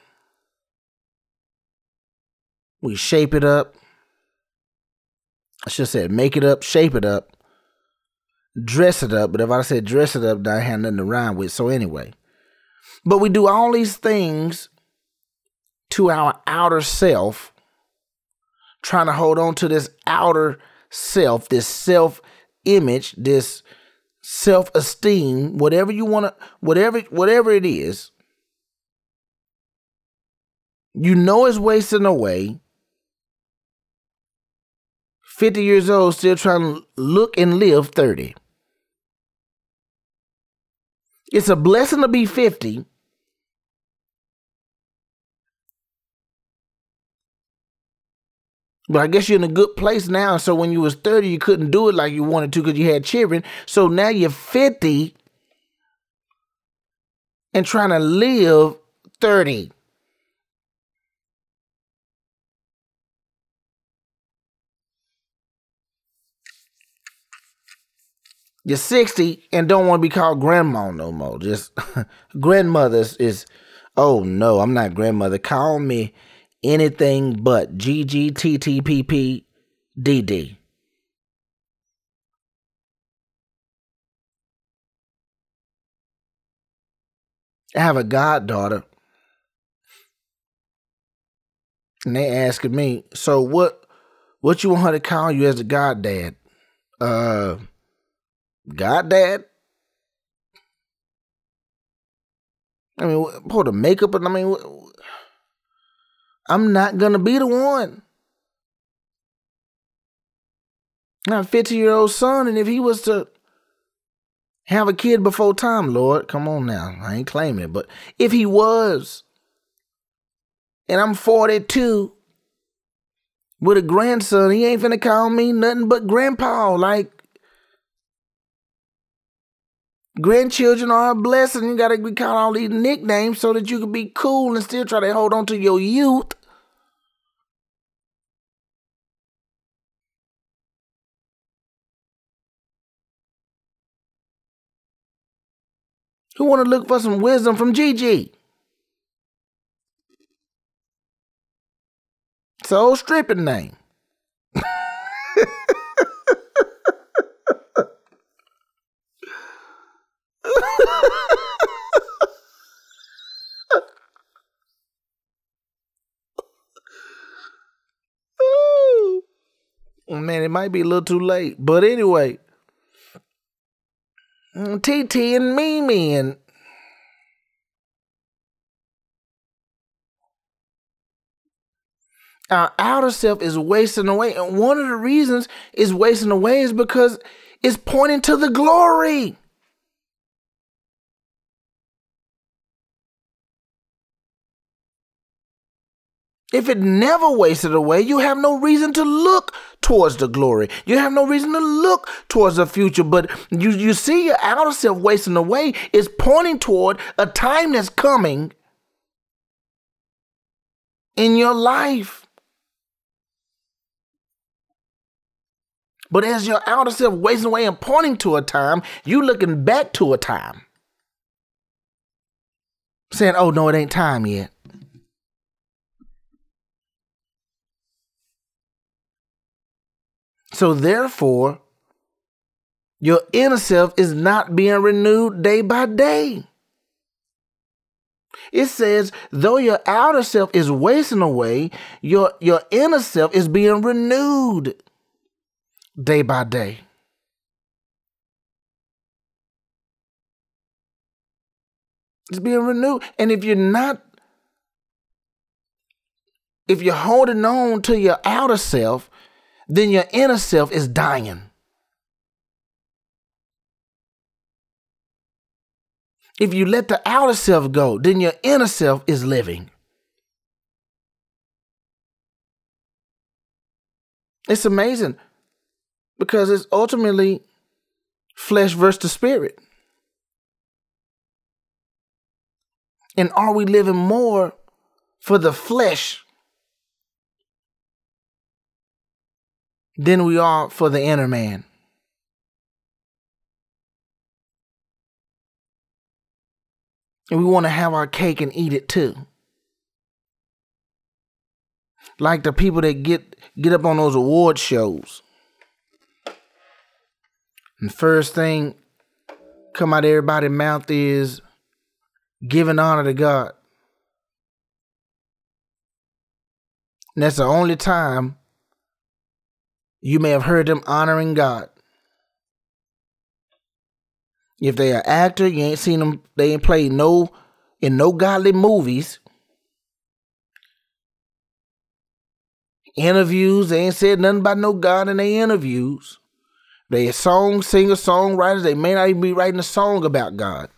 We shape it up. I should have said make it up, shape it up, dress it up. But if I said dress it up, then I had nothing to rhyme with. So anyway. But we do all these things to our outer self, trying to hold on to this outer self, this self-image, this self-esteem, whatever you want to, whatever, whatever it is. You know it's wasting away. fifty years old, still trying to look and live thirty. It's a blessing to be fifty. But I guess you're in a good place now. So when you was thirty, you couldn't do it like you wanted to because you had children. So now you're fifty and trying to live thirty. You're sixty and don't want to be called grandma no more. Just grandmothers is, oh no, I'm not grandmother. Call me anything but G G T T P P D D. I have a goddaughter. And they asking me, so what what you want her to call you as a goddad? Uh, goddad? I mean, pull the makeup, and I mean, I'm not going to be the one. I have a fifteen-year-old son, and if he was to have a kid before time, Lord, come on now. I ain't claiming it, but if he was, and I'm forty-two with a grandson, he ain't finna call me nothing but grandpa. Like, grandchildren are a blessing. You gotta be called all these nicknames so that you can be cool and still try to hold on to your youth. Who wanna look for some wisdom from Gigi? It's an old stripping name. Man, it might be a little too late. But anyway, T T and Mimi and our outer self is wasting away. And one of the reasons it's wasting away is because it's pointing to the glory. If it never wasted away, you have no reason to look towards the glory. You have no reason to look towards the future. But you, you see your outer self wasting away is pointing toward a time that's coming in your life. But as your outer self wasting away and pointing to a time, you looking back to a time. Saying, oh, no, it ain't time yet. So therefore, your inner self is not being renewed day by day. It says, though your outer self is wasting away, your, your inner self is being renewed day by day. It's being renewed. And if you're not, if you're holding on to your outer self, then your inner self is dying. If you let the outer self go, then your inner self is living. It's amazing. Because it's ultimately flesh versus the spirit. And are we living more for the flesh than we are for the inner man? And we want to have our cake and eat it too. Like the people that get, get up on those award shows. And first thing come out of everybody's mouth is giving honor to God. And that's the only time you may have heard them honoring God. If they are actor, you ain't seen them, they ain't played no in no godly movies. Interviews, they ain't said nothing about no God in their interviews. They are song singer, songwriters. They may not even be writing a song about God.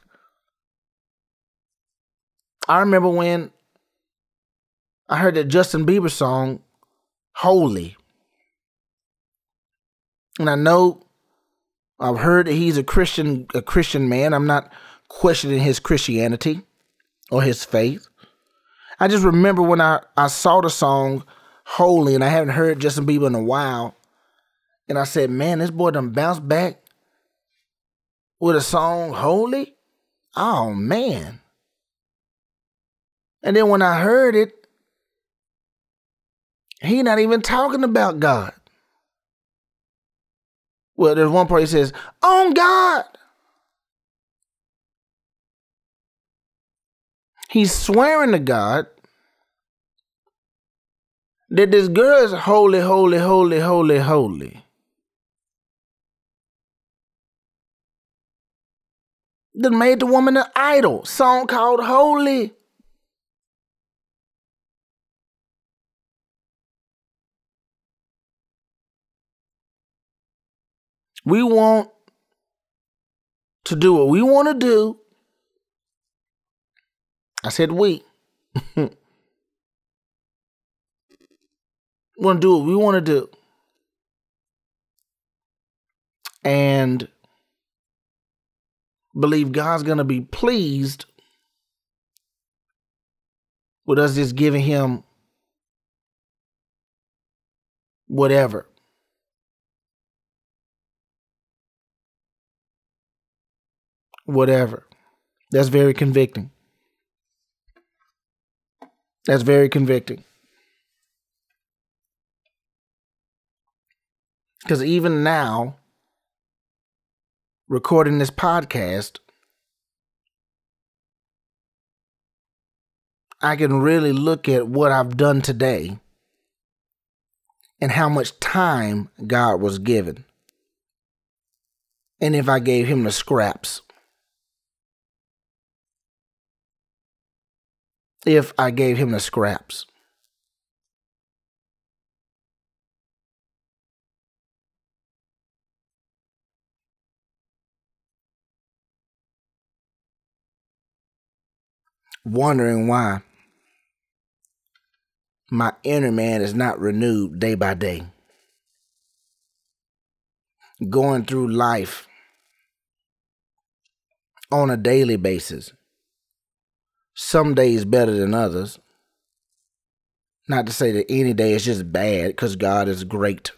I remember when I heard that Justin Bieber song, Holy. And I know I've heard that he's a Christian, a Christian man. I'm not questioning his Christianity or his faith. I just remember when I, I saw the song Holy, and I haven't heard Justin Bieber in a while. And I said, man, this boy done bounced back with a song, Holy? Oh, man. And then when I heard it, he not even talking about God. Well, there's one part he says, on God. He's swearing to God that this girl is holy, holy, holy, holy, holy. That made the woman an idol. Song called Holy. We want to do what we want to do. I said we. We want to do what we want to do. And believe God's going to be pleased with us just giving him whatever. Whatever. That's very convicting. That's very convicting. Because even now, recording this podcast, I can really look at what I've done today and how much time God was given. And if I gave him the scraps. If I gave him the scraps. Wondering why my inner man is not renewed day by day. Going through life on a daily basis. Some days better than others. Not to say that any day is just bad, because God is great,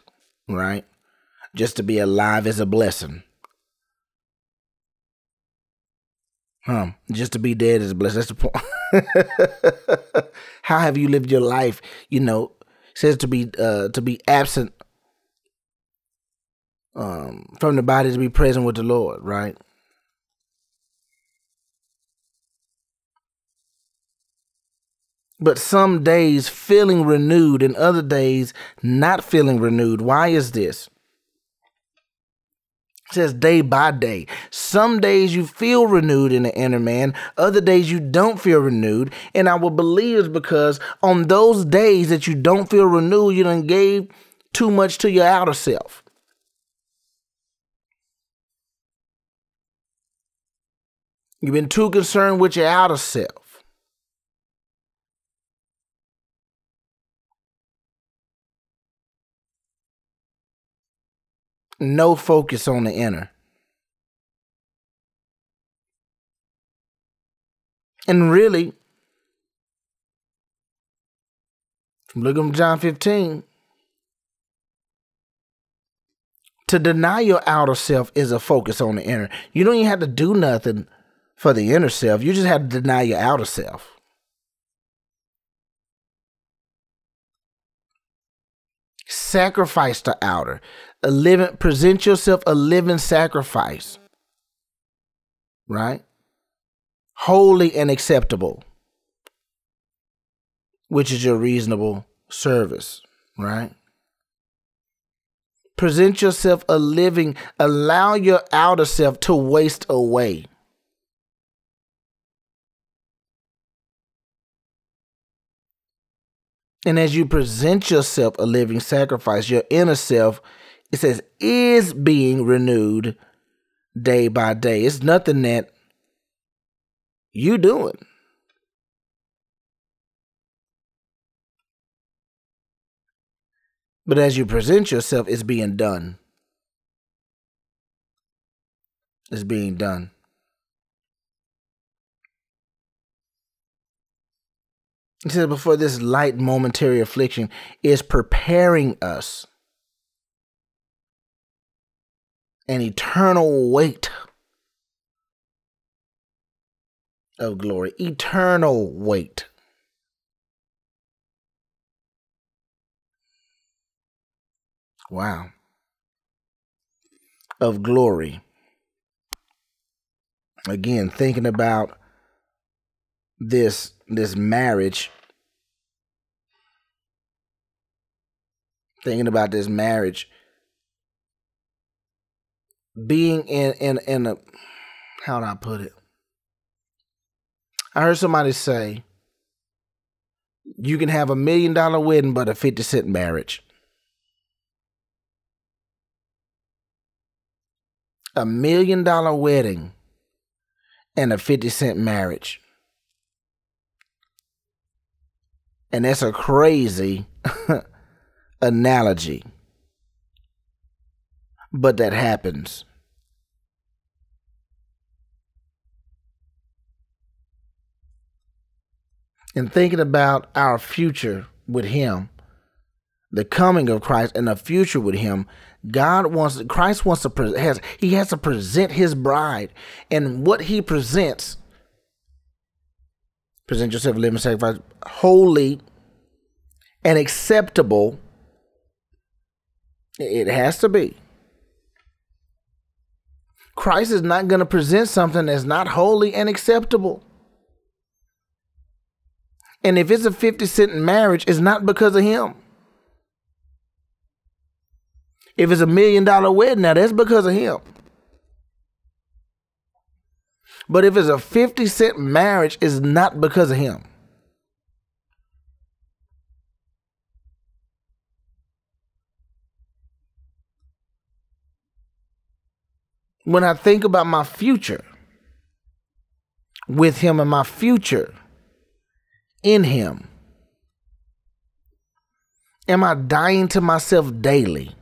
right? Just to be alive is a blessing. Huh? Just to be dead is a blessing. That's the point. How have you lived your life? You know, it says to be uh, to be absent um, from the body to be present with the Lord, right? But some days feeling renewed and other days not feeling renewed. Why is this? It says day by day. Some days you feel renewed in the inner man. Other days you don't feel renewed. And I will believe it's because on those days that you don't feel renewed, you done gave too much to your outer self. You've been too concerned with your outer self. No focus on the inner. And really, look at John fifteen. To deny your outer self is a focus on the inner. You don't even have to do nothing for the inner self. You just have to deny your outer self. Sacrifice the outer. A living, present yourself a living sacrifice, right? Holy and acceptable, which is your reasonable service, right? Present yourself a living, allow your outer self to waste away. And as you present yourself a living sacrifice, your inner self, it says, is being renewed day by day. It's nothing that you doing. But as you present yourself, it's being done. It's being done. It says, before this light momentary affliction is preparing us an eternal weight of glory, eternal weight. Wow. Of glory. Again, thinking about this this marriage, thinking about this marriage, being in in in a, how do I put it? I heard somebody say, "You can have a million dollar wedding, but a fifty cent marriage." A million dollar wedding and a fifty cent marriage. And that's a crazy analogy. But that happens. And thinking about our future with Him, the coming of Christ and the future with Him, God wants, Christ wants to, pre- has, He has to present His bride, and what He presents, present yourself a living sacrifice, holy and acceptable. It has to be. Christ is not going to present something that's not holy and acceptable. And if it's a fifty cent marriage, it's not because of Him. If it's a million dollar wedding, now that's because of Him. But if it's a fifty cent marriage, it's not because of Him. When I think about my future with Him and my future in Him, am I dying to myself daily?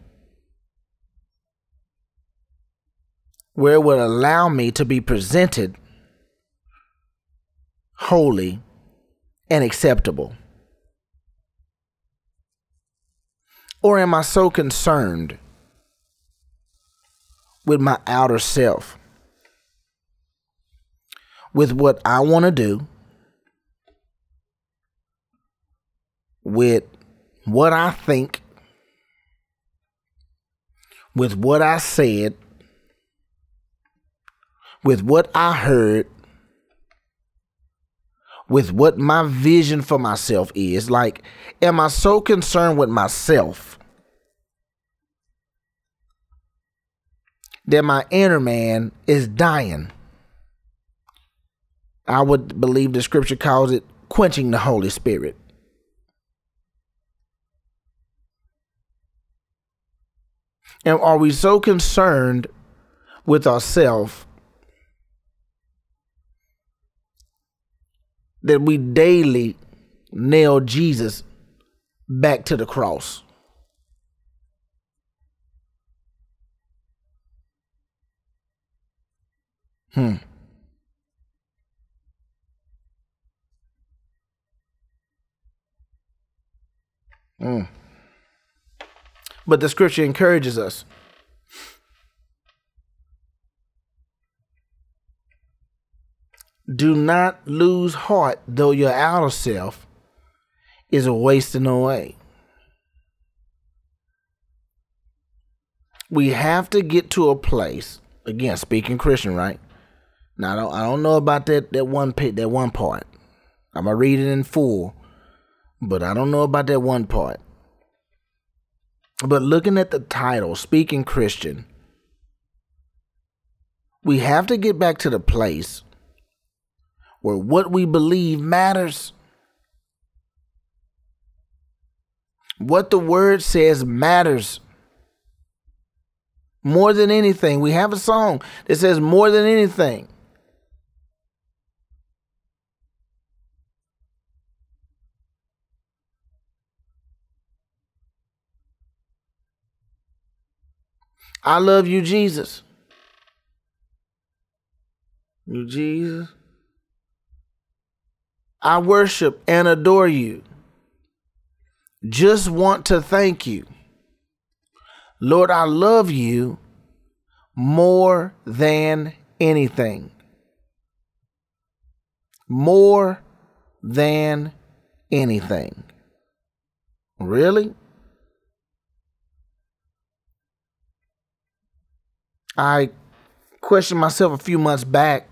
Where it would allow me to be presented holy and acceptable? Or am I so concerned with my outer self, with what I want to do, with what I think, with what I said, with what I heard, with what my vision for myself is? Like, am I so concerned with myself that my inner man is dying? I would believe the scripture calls it quenching the Holy Spirit. And are we so concerned with ourselves that we daily nail Jesus back to the cross? Hmm. Hmm. But the scripture encourages us. Do not lose heart, though your outer self is wasting away. We have to get to a place, again, speaking Christian, right? Now, I don't, I don't know about that, that, one, that one part. I'm going to read it in full, but I don't know about that one part. But looking at the title, Speaking Christian, we have to get back to the place where what we believe matters. What the word says matters. More than anything. We have a song that says more than anything. I love you, Jesus. You, Jesus. I worship and adore you. Just want to thank you. Lord, I love you more than anything. more than anything. Really? I questioned myself a few months back,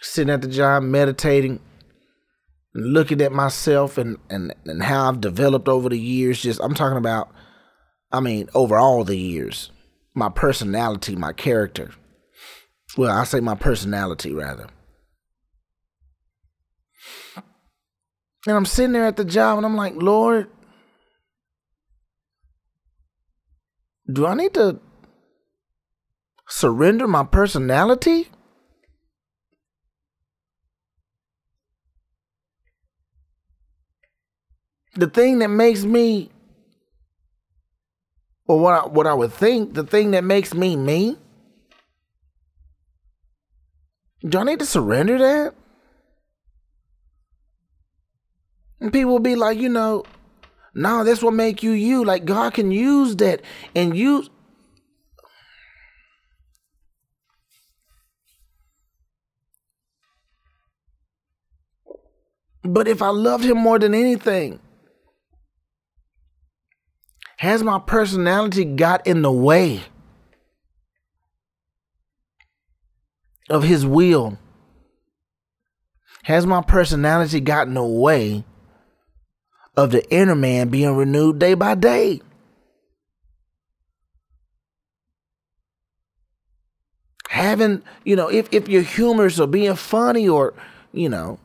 sitting at the job, meditating, looking at myself and, and, and how I've developed over the years. Just, I'm talking about, I mean, over all the years, my personality, my character. Well, I say my personality rather. And I'm sitting there at the job and I'm like, Lord, do I need to surrender my personality? The thing that makes me, or what I, what I would think, the thing that makes me me, do I need to surrender that? And people will be like, you know, no, that's what make you you. Like, God can use that and use. But if I loved him more than anything, has my personality got in the way of his will? Has my personality gotten away of the inner man being renewed day by day? Having, you know, if, if your humorous or being funny or, you know,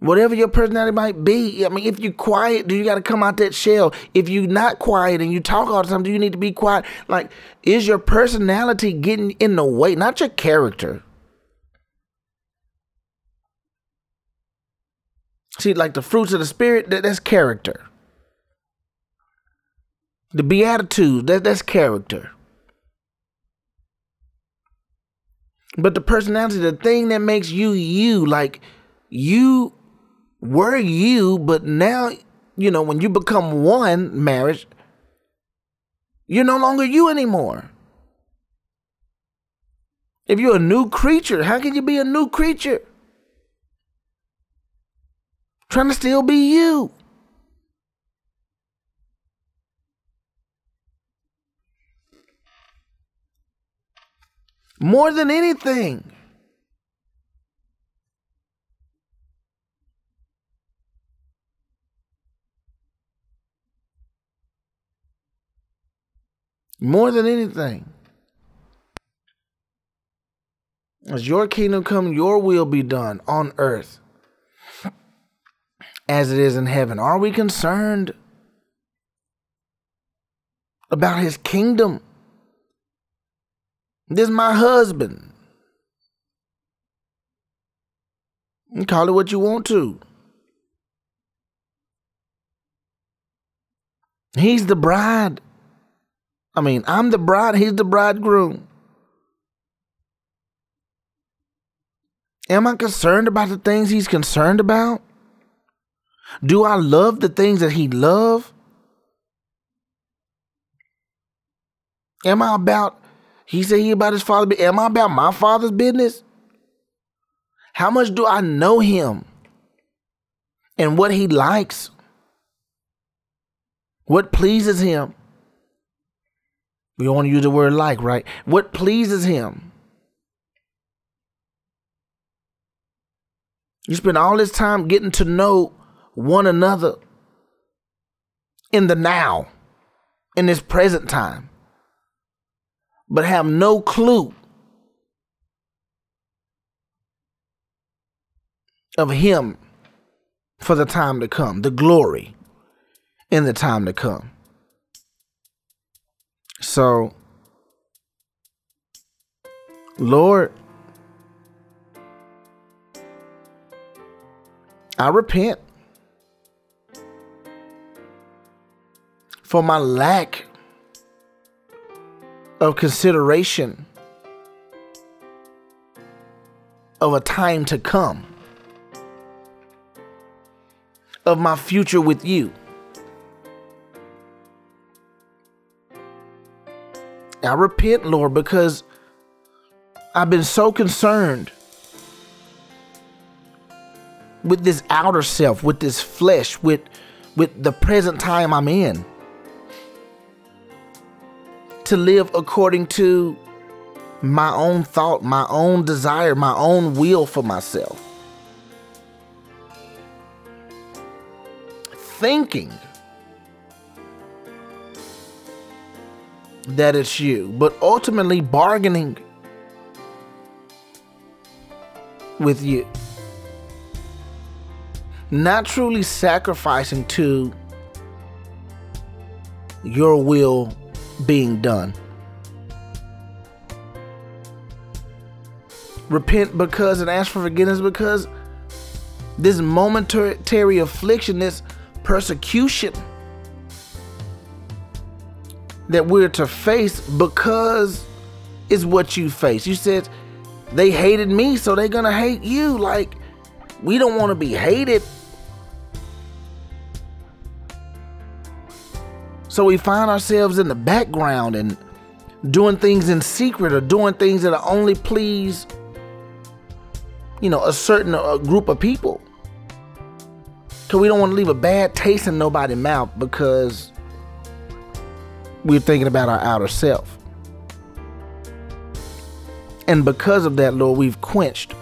whatever your personality might be. I mean, if you're quiet, do you got to come out that shell? If you're not quiet and you talk all the time, do you need to be quiet? Like, is your personality getting in the way? Not your character. See, like the fruits of the Spirit, that, that's character. The Beatitudes, that, that's character. But the personality, the thing that makes you you, like you were you, but now, you know, when you become one marriage, you're no longer you anymore. If you're a new creature, how can you be a new creature? Trying to still be you. More than anything. More than anything. As your kingdom come, your will be done on earth as it is in heaven. Are we concerned about his kingdom? This is my husband. You call it what you want to. He's the bride. I mean, I'm the bride, he's the bridegroom. Am I concerned about the things he's concerned about? Do I love the things that he loves? Am I about, he said he about his father, am I about my father's business? How much do I know him and what he likes? What pleases him? We don't want to use the word like, right? What pleases him? You spend all this time getting to know one another in the now, in this present time, but have no clue of him for the time to come, the glory in the time to come. So, Lord, I repent for my lack of consideration of a time to come, of my future with you. I repent, Lord, because I've been so concerned with this outer self, with this flesh, with with the present time I'm in. To live according to my own thought, my own desire, my own will for myself. Thinking that it's you, but ultimately bargaining with you. Not truly sacrificing to your will being done. Repent because and ask for forgiveness because this momentary affliction, this persecution that we're to face, because is what you face. You said they hated me, so they're gonna hate you. Like, we don't want to be hated. So we find ourselves in the background and doing things in secret, or doing things that are only please, you know, a certain a group of people. Because we don't want to leave a bad taste in nobody's mouth because we're thinking about our outer self. And because of that, Lord, we've quenched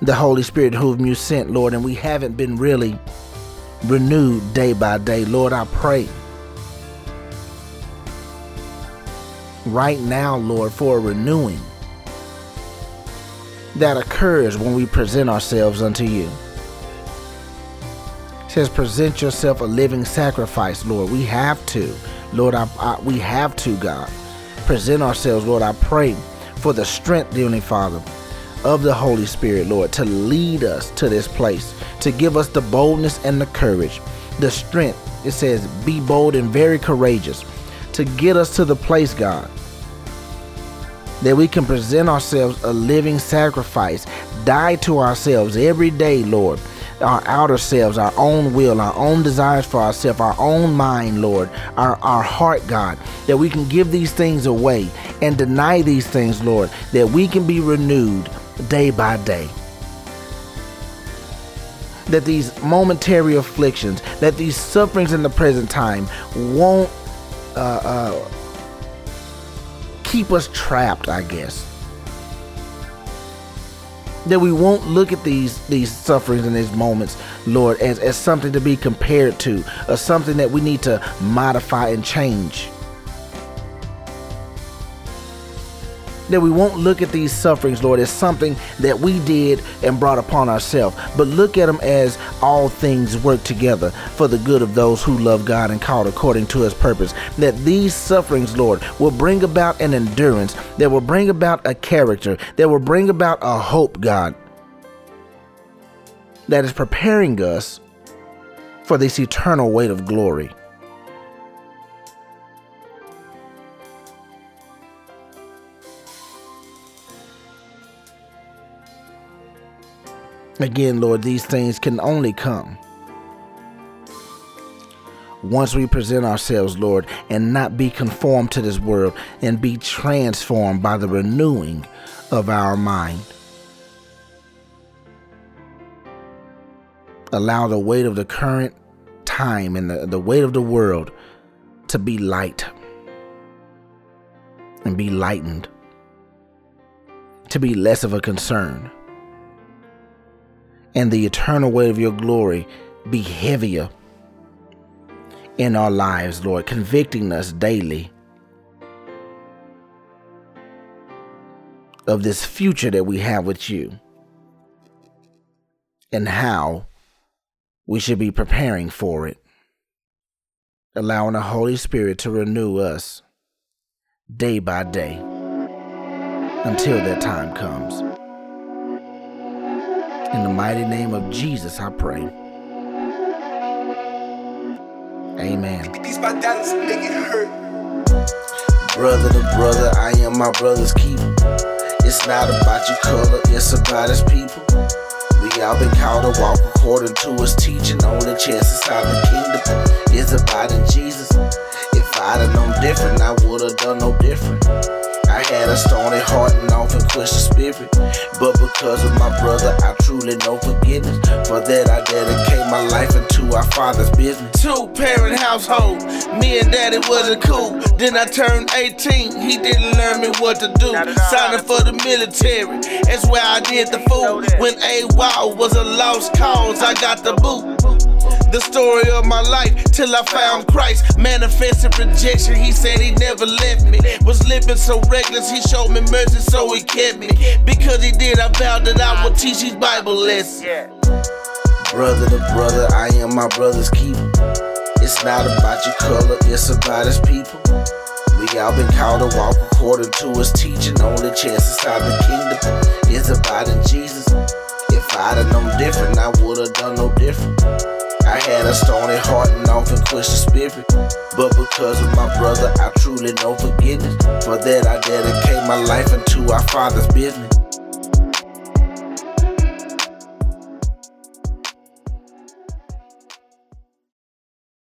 the Holy Spirit whom you sent, Lord, and we haven't been really renewed day by day. Lord, I pray right now, Lord, for a renewing that occurs when we present ourselves unto you. It says, present yourself a living sacrifice, Lord. We have to, Lord, I, I, we have to, God, present ourselves, Lord. I pray for the strength, Heavenly Father, of the Holy Spirit, Lord, to lead us to this place, to give us the boldness and the courage, the strength. It says, be bold and very courageous, to get us to the place, God, that we can present ourselves a living sacrifice, die to ourselves every day, Lord, our outer selves, our own will, our own desires for ourselves, our own mind, Lord, our, our heart, God, that we can give these things away and deny these things, Lord, that we can be renewed day by day. That these momentary afflictions, that these sufferings in the present time won't uh, uh, keep us trapped, I guess. That we won't look at these these sufferings in these moments, Lord, as, as something to be compared to, or something that we need to modify and change. That we won't look at these sufferings, Lord, as something that we did and brought upon ourselves, but look at them as all things work together for the good of those who love God and called according to his purpose. That these sufferings, Lord, will bring about an endurance, that will bring about a character, that will bring about a hope, God, that is preparing us for this eternal weight of glory. Again, Lord, these things can only come once we present ourselves, Lord, and not be conformed to this world, and be transformed by the renewing of our mind. Allow the weight of the current time and the, the weight of the world to be light and be lightened, to be less of a concern. And the eternal weight of your glory be heavier in our lives, Lord, convicting us daily of this future that we have with you and how we should be preparing for it, allowing the Holy Spirit to renew us day by day until that time comes. In the mighty name of Jesus, I pray. Amen. These my doubts make it hurt. Brother to brother, I am my brother's keeper. It's not about your color, it's about his people. We all been called to walk according to his teaching. On the chance to solve the kingdom is about in Jesus. If I'd have known different, I would have done no different. I I had a stony heart and often questioned spirit, but because of my brother, I truly know forgiveness. For that, I dedicate my life into our Father's business. Two-parent household, me and Daddy wasn't cool. Then I turned eighteen, he didn't learn me what to do. Signing for the military, that's where I did the fool. When AWOL was a lost cause, I got the boot. The story of my life, till I found Christ. Manifested rejection, he said he never left me. Was living so reckless, he showed me mercy, so he kept me. Because he did, I vowed that I would teach his Bible lesson. Brother to brother, I am my brother's keeper. It's not about your color, it's about his people. We all been called to walk according to his teaching. Only chance inside the kingdom is about in Jesus. If I'd have known different, I would have done no different. I had a stony heart and often questioned spirit, but because of my brother, I truly know forgiveness. For that, I dedicate my life into our Father's business.